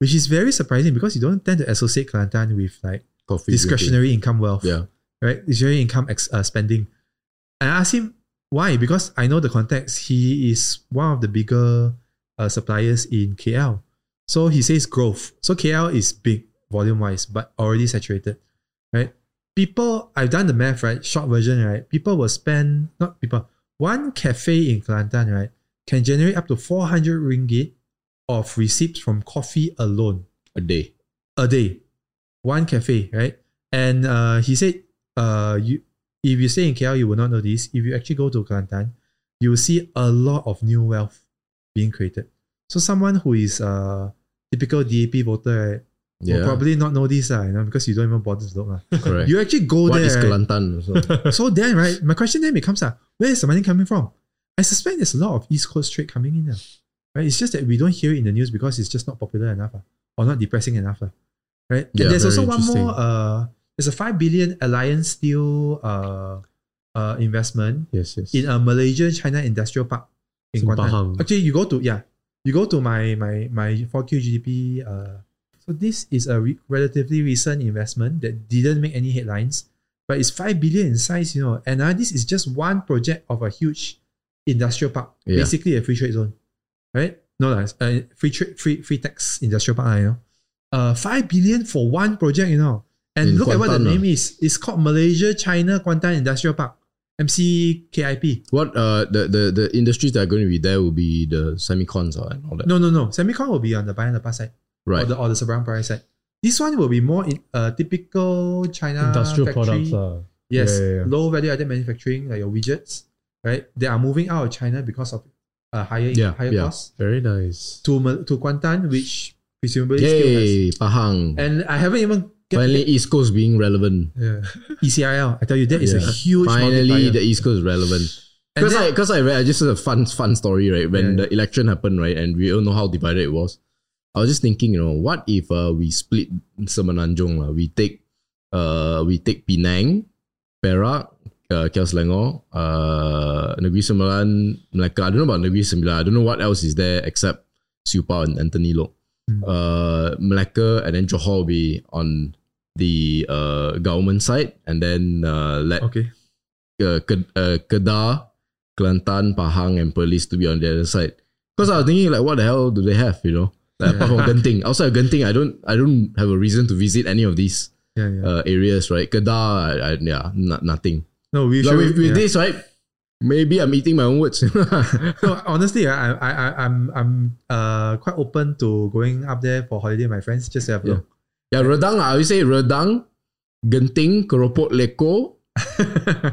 Which is very surprising because you don't tend to associate Kelantan with like coffee, discretionary coffee. income wealth, yeah. right? Discretionary income ex- uh, spending. And I asked him why, because I know the context. He is one of the bigger uh, suppliers in K L. So he says growth. So K L is big volume-wise, but already saturated, right? People, I've done the math, right? Short version, right? People will spend, not people, one cafe in Kelantan, right? Can generate up to four hundred ringgit of receipts from coffee alone. A day. A day. One cafe, right? And uh, he said, uh, you, if you stay in K L, you will not know this. If you actually go to Kelantan, you will see a lot of new wealth being created. So someone who is a typical D A P voter, right, yeah, will probably not know this, uh, you know, because you don't even bother to look. Uh. Correct. You actually go what there. What is Kelantan? Right? So then, right, my question then becomes, uh, where is the money coming from? I suspect there's a lot of East Coast trade coming in. Uh, right? It's just that we don't hear it in the news because it's just not popular enough uh, or not depressing enough. Uh, right? Yeah, there's also one more, uh, there's a five billion Alliance Steel uh, uh, investment yes, yes. in a Malaysia-China industrial park in Kuantan. Actually, you go to, yeah, you go to my my my four Q G D P. Uh, so this is a re- relatively recent investment that didn't make any headlines, but it's five billion in size, you know. And uh, this is just one project of a huge industrial park, yeah, basically a free trade zone, right? No, that's uh, free trade, free free tax industrial park, you know. Uh, five billion for one project, you know. And in look Kuantan, at what the name uh, is. It's called Malaysia China Kuantan Industrial Park. M C K I P. What uh the, the, the industries that are going to be there will be the semicons or and all that. No no no, semicon will be on the buy and the pass side, right? Or the or the Seberang Perai side. This one will be more in uh typical China industrial factory products. Uh, yes, yeah, yeah, yeah. Low value added manufacturing like your widgets, right? They are moving out of China because of uh, higher yeah, higher yeah. costs. Very nice. To to Kuantan, which presumably Yay, still has Pahang. And I haven't even. Finally, East Coast being relevant. Yeah. E C R L, I tell you, that is yeah. a huge. Finally, the East Coast is relevant. Because I, because I read, I just said a fun, fun story, right? When yeah, the election happened, right, and we all know how divided it was. I was just thinking, you know, what if uh, we split Semenanjung? Uh, we take, uh, we take Penang, Perak, uh, K L Selangor, uh, Negeri Sembilan, Melaka. I don't know about Negeri Sembilan. I don't know what else is there except Supa and Anthony Lok. Mm. Uh, Malacca and then Johor will be on the uh, government side, and then uh, let okay. uh, K- uh, Kedah, Kelantan, Pahang and Perlis to be on the other side. Because I was thinking, like, what the hell do they have, you know? Like, apart from Genting. Outside of Genting, I don't, I don't have a reason to visit any of these yeah, yeah. Uh, areas, right? Kedah, I, I, yeah, n- nothing. No, we should, with, with yeah. this, right? Maybe I'm eating my own words. No, honestly, I, I, I, I'm, I'm, uh, quite open to going up there for holiday, my friends. Just have a yeah. look. Yeah, Redang. I would say Redang, Genting, Keropok Leko,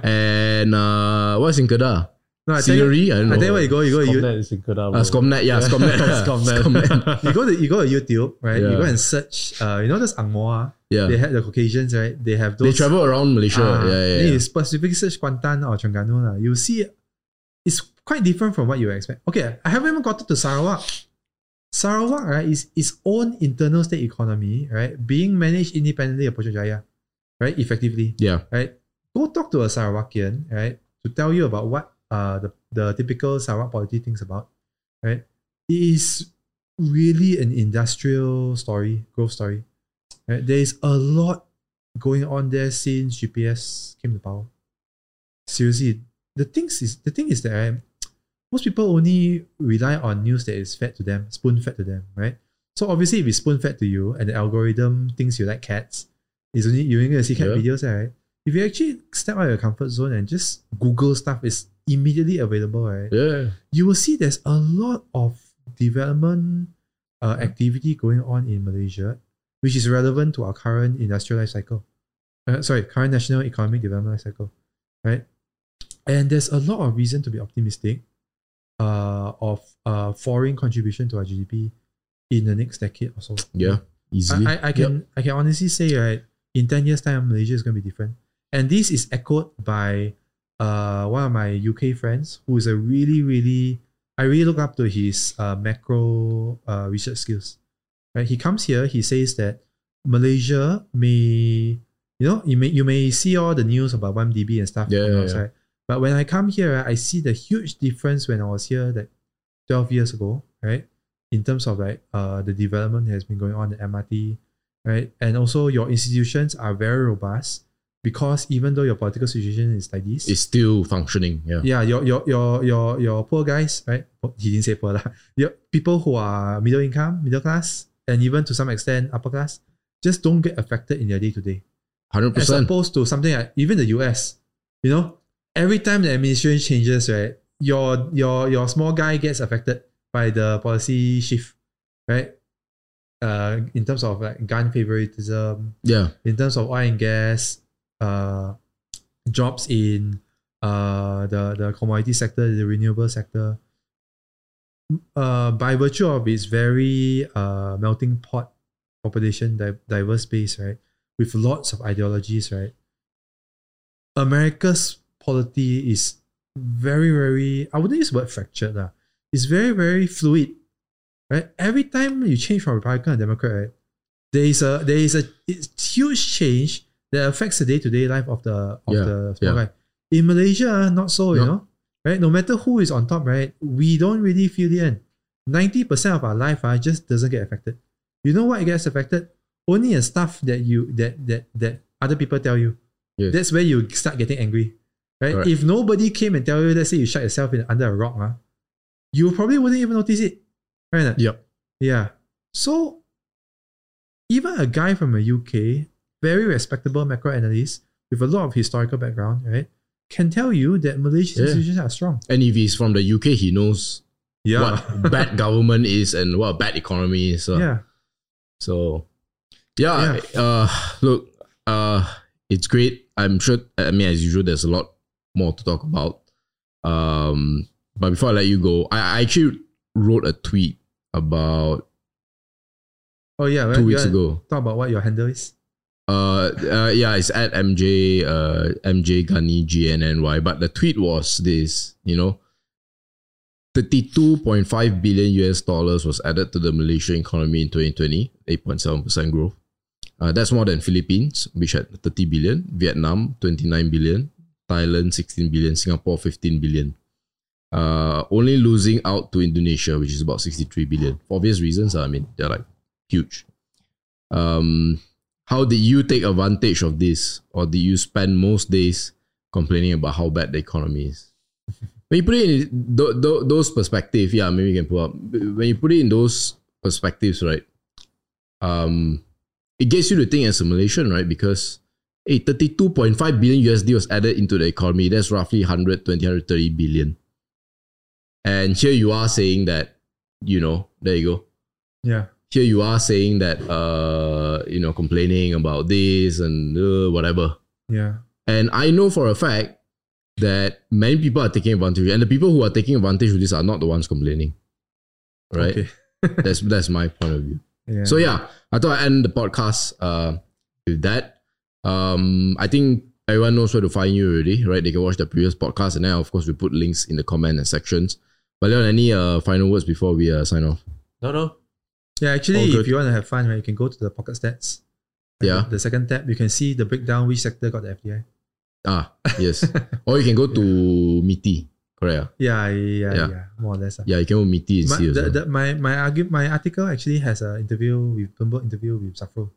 and uh, what's in Kedah? No, I tell you, I don't know. I tell you where you go. You go. Skomnet is in Kedah. Ah, Skomnet, yeah, Skomnet, Skomnet. Skomnet. You go to you go to YouTube, right? Yeah. You go and search. Uh, you know those Angmoa. Yeah. They had the Caucasians, right? They have those. They travel around Malaysia. Uh, yeah, yeah. yeah. You specifically search Kuantan or Terengganu, lah. You see, it's quite different from what you expect. Okay, I haven't even gotten to Sarawak. Sarawak, right, is its own internal state economy, right, being managed independently of Putrajaya, right, effectively. Yeah. Right. Go talk to a Sarawakian, right, to tell you about what. Uh, the, the typical Sarawak polity thinks about, right? It is really an industrial story, growth story. Right? There is a lot going on there since G P S came to power. Seriously, the things is the thing is that right, most people only rely on news that is fed to them, spoon fed to them, right? So obviously, if it's spoon fed to you and the algorithm thinks you like cats, is only you're only gonna see cat yeah. videos, right? If you actually step out of your comfort zone and just Google stuff, it's immediately available, right? Yeah. You will see there's a lot of development uh, activity going on in Malaysia, which is relevant to our current industrial life cycle. Uh, sorry, current national economic development life cycle, right? And there's a lot of reason to be optimistic uh, of uh, foreign contribution to our G D P in the next decade or so. Yeah, easily. I, I, I can yep. I can honestly say, right, in ten years' time, Malaysia is going to be different. And this is echoed by uh, one of my U K friends who is a really, really, I really look up to his uh, macro uh, research skills. Right? He comes here, he says that Malaysia may, you know, you may you may see all the news about one D B and stuff. Yeah, yeah, yeah. But when I come here, I see the huge difference when I was here like twelve years ago, right? In terms of like uh, the development that has been going on, the M R T, right? And also your institutions are very robust. Because even though your political situation is like this, it's still functioning. Yeah. Yeah. Your your your your your poor guys, right? He didn't say poor lah. Your people who are middle income, middle class, and even to some extent upper class, just don't get affected in their day to day. one hundred percent. As opposed to something like even the U S, you know, every time the administration changes, right, your your your small guy gets affected by the policy shift, right? Uh, in terms of like gun favoritism. Yeah. In terms of oil and gas. Uh, jobs in uh, the, the commodity sector, the renewable sector. uh, by virtue of its very uh, melting pot population, di diverse base, right, with lots of ideologies, right, America's polity is very, very, I wouldn't use the word fractured, lah. It's very, very fluid, right? Every time you change from Republican to Democrat, right, there is a, there is a it's huge change that affects the day-to-day life of the, of yeah, the small yeah. guy. In Malaysia, not so, no. you know, right? No matter who is on top, right, we don't really feel the end. ninety percent of our life uh, just doesn't get affected. You know what gets affected? Only the stuff that you, that, that, that other people tell you. Yes. That's where you start getting angry, right? Correct. If nobody came and tell you, let's say you shut yourself in, under a rock, uh, you probably wouldn't even notice it, right? Yep. Yeah. So even a guy from the U K, very respectable macro analyst with a lot of historical background, right, can tell you that Malaysian yeah. institutions are strong. And if he's from the U K, he knows yeah. what bad government is and what a bad economy is. Uh. Yeah. So, yeah, yeah. Uh, look, uh, it's great. I'm sure, I mean, as usual, there's a lot more to talk about. Um, but before I let you go, I, I actually wrote a tweet about oh yeah, two weeks ago. Talk about what your handle is. Uh, uh, yeah, it's at M J, uh, M J Ghani, G N N Y. But the tweet was this, you know, thirty-two point five billion U S dollars was added to the Malaysian economy in twenty twenty, eight point seven percent growth. Uh, that's more than Philippines, which had thirty billion, Vietnam, twenty-nine billion, Thailand, sixteen billion, Singapore, fifteen billion. Uh, only losing out to Indonesia, which is about sixty-three billion. For obvious reasons, I mean, they're like huge. Um, how did you take advantage of this? Or did you spend most days complaining about how bad the economy is? When you put it in th th those perspectives, yeah, maybe you can pull up. When you put it in those perspectives, right, um, it gets you to think as a Malaysian, right? Because hey, thirty-two point five billion U S D was added into the economy. That's roughly one hundred twenty, one hundred thirty billion. And here you are saying that, you know, there you go. Yeah. Here you are saying that, uh, you know, complaining about this and uh, whatever. Yeah. And I know for a fact that many people are taking advantage. And the people who are taking advantage of this are not the ones complaining. Right? Okay. that's, that's my point of view. Yeah. So yeah, I thought I'd end the podcast uh, with that. Um, I think everyone knows where to find you already, right? They can watch the previous podcast, and then of course we put links in the comment and sections. But Leon, any uh, final words before we uh, sign off? No, no. Yeah, actually, if you want to have fun, right, you can go to the pocket stats. Yeah. The second tab, you can see the breakdown which sector got the F D I. Ah, yes. Or you can go to yeah. M I T I. Correct. Yeah, yeah, yeah, yeah, more or less. Uh. Yeah, you can go meet and my, see. The, the, my my argue, my article actually has an interview with Bloomberg interview with Safro,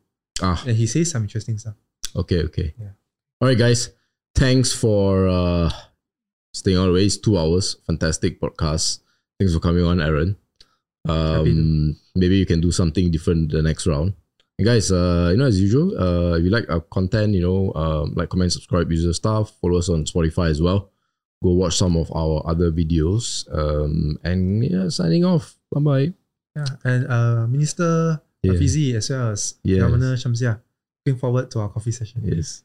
ah, and he says some interesting stuff. Okay, okay. Yeah. All right, guys. Thanks for uh, staying on. It's two hours, fantastic podcast. Thanks for coming on, Aaron. Um, maybe you can do something different the next round. And guys, uh, you know, as usual, uh, if you like our content, you know, um, like, comment, subscribe, user stuff, follow us on Spotify as well. Go watch some of our other videos. Um, and yeah, signing off. Bye bye. Yeah, and uh, Minister Rafizi yeah. as well as yes. Governor Shamsiah. Looking forward to our coffee session. Yes.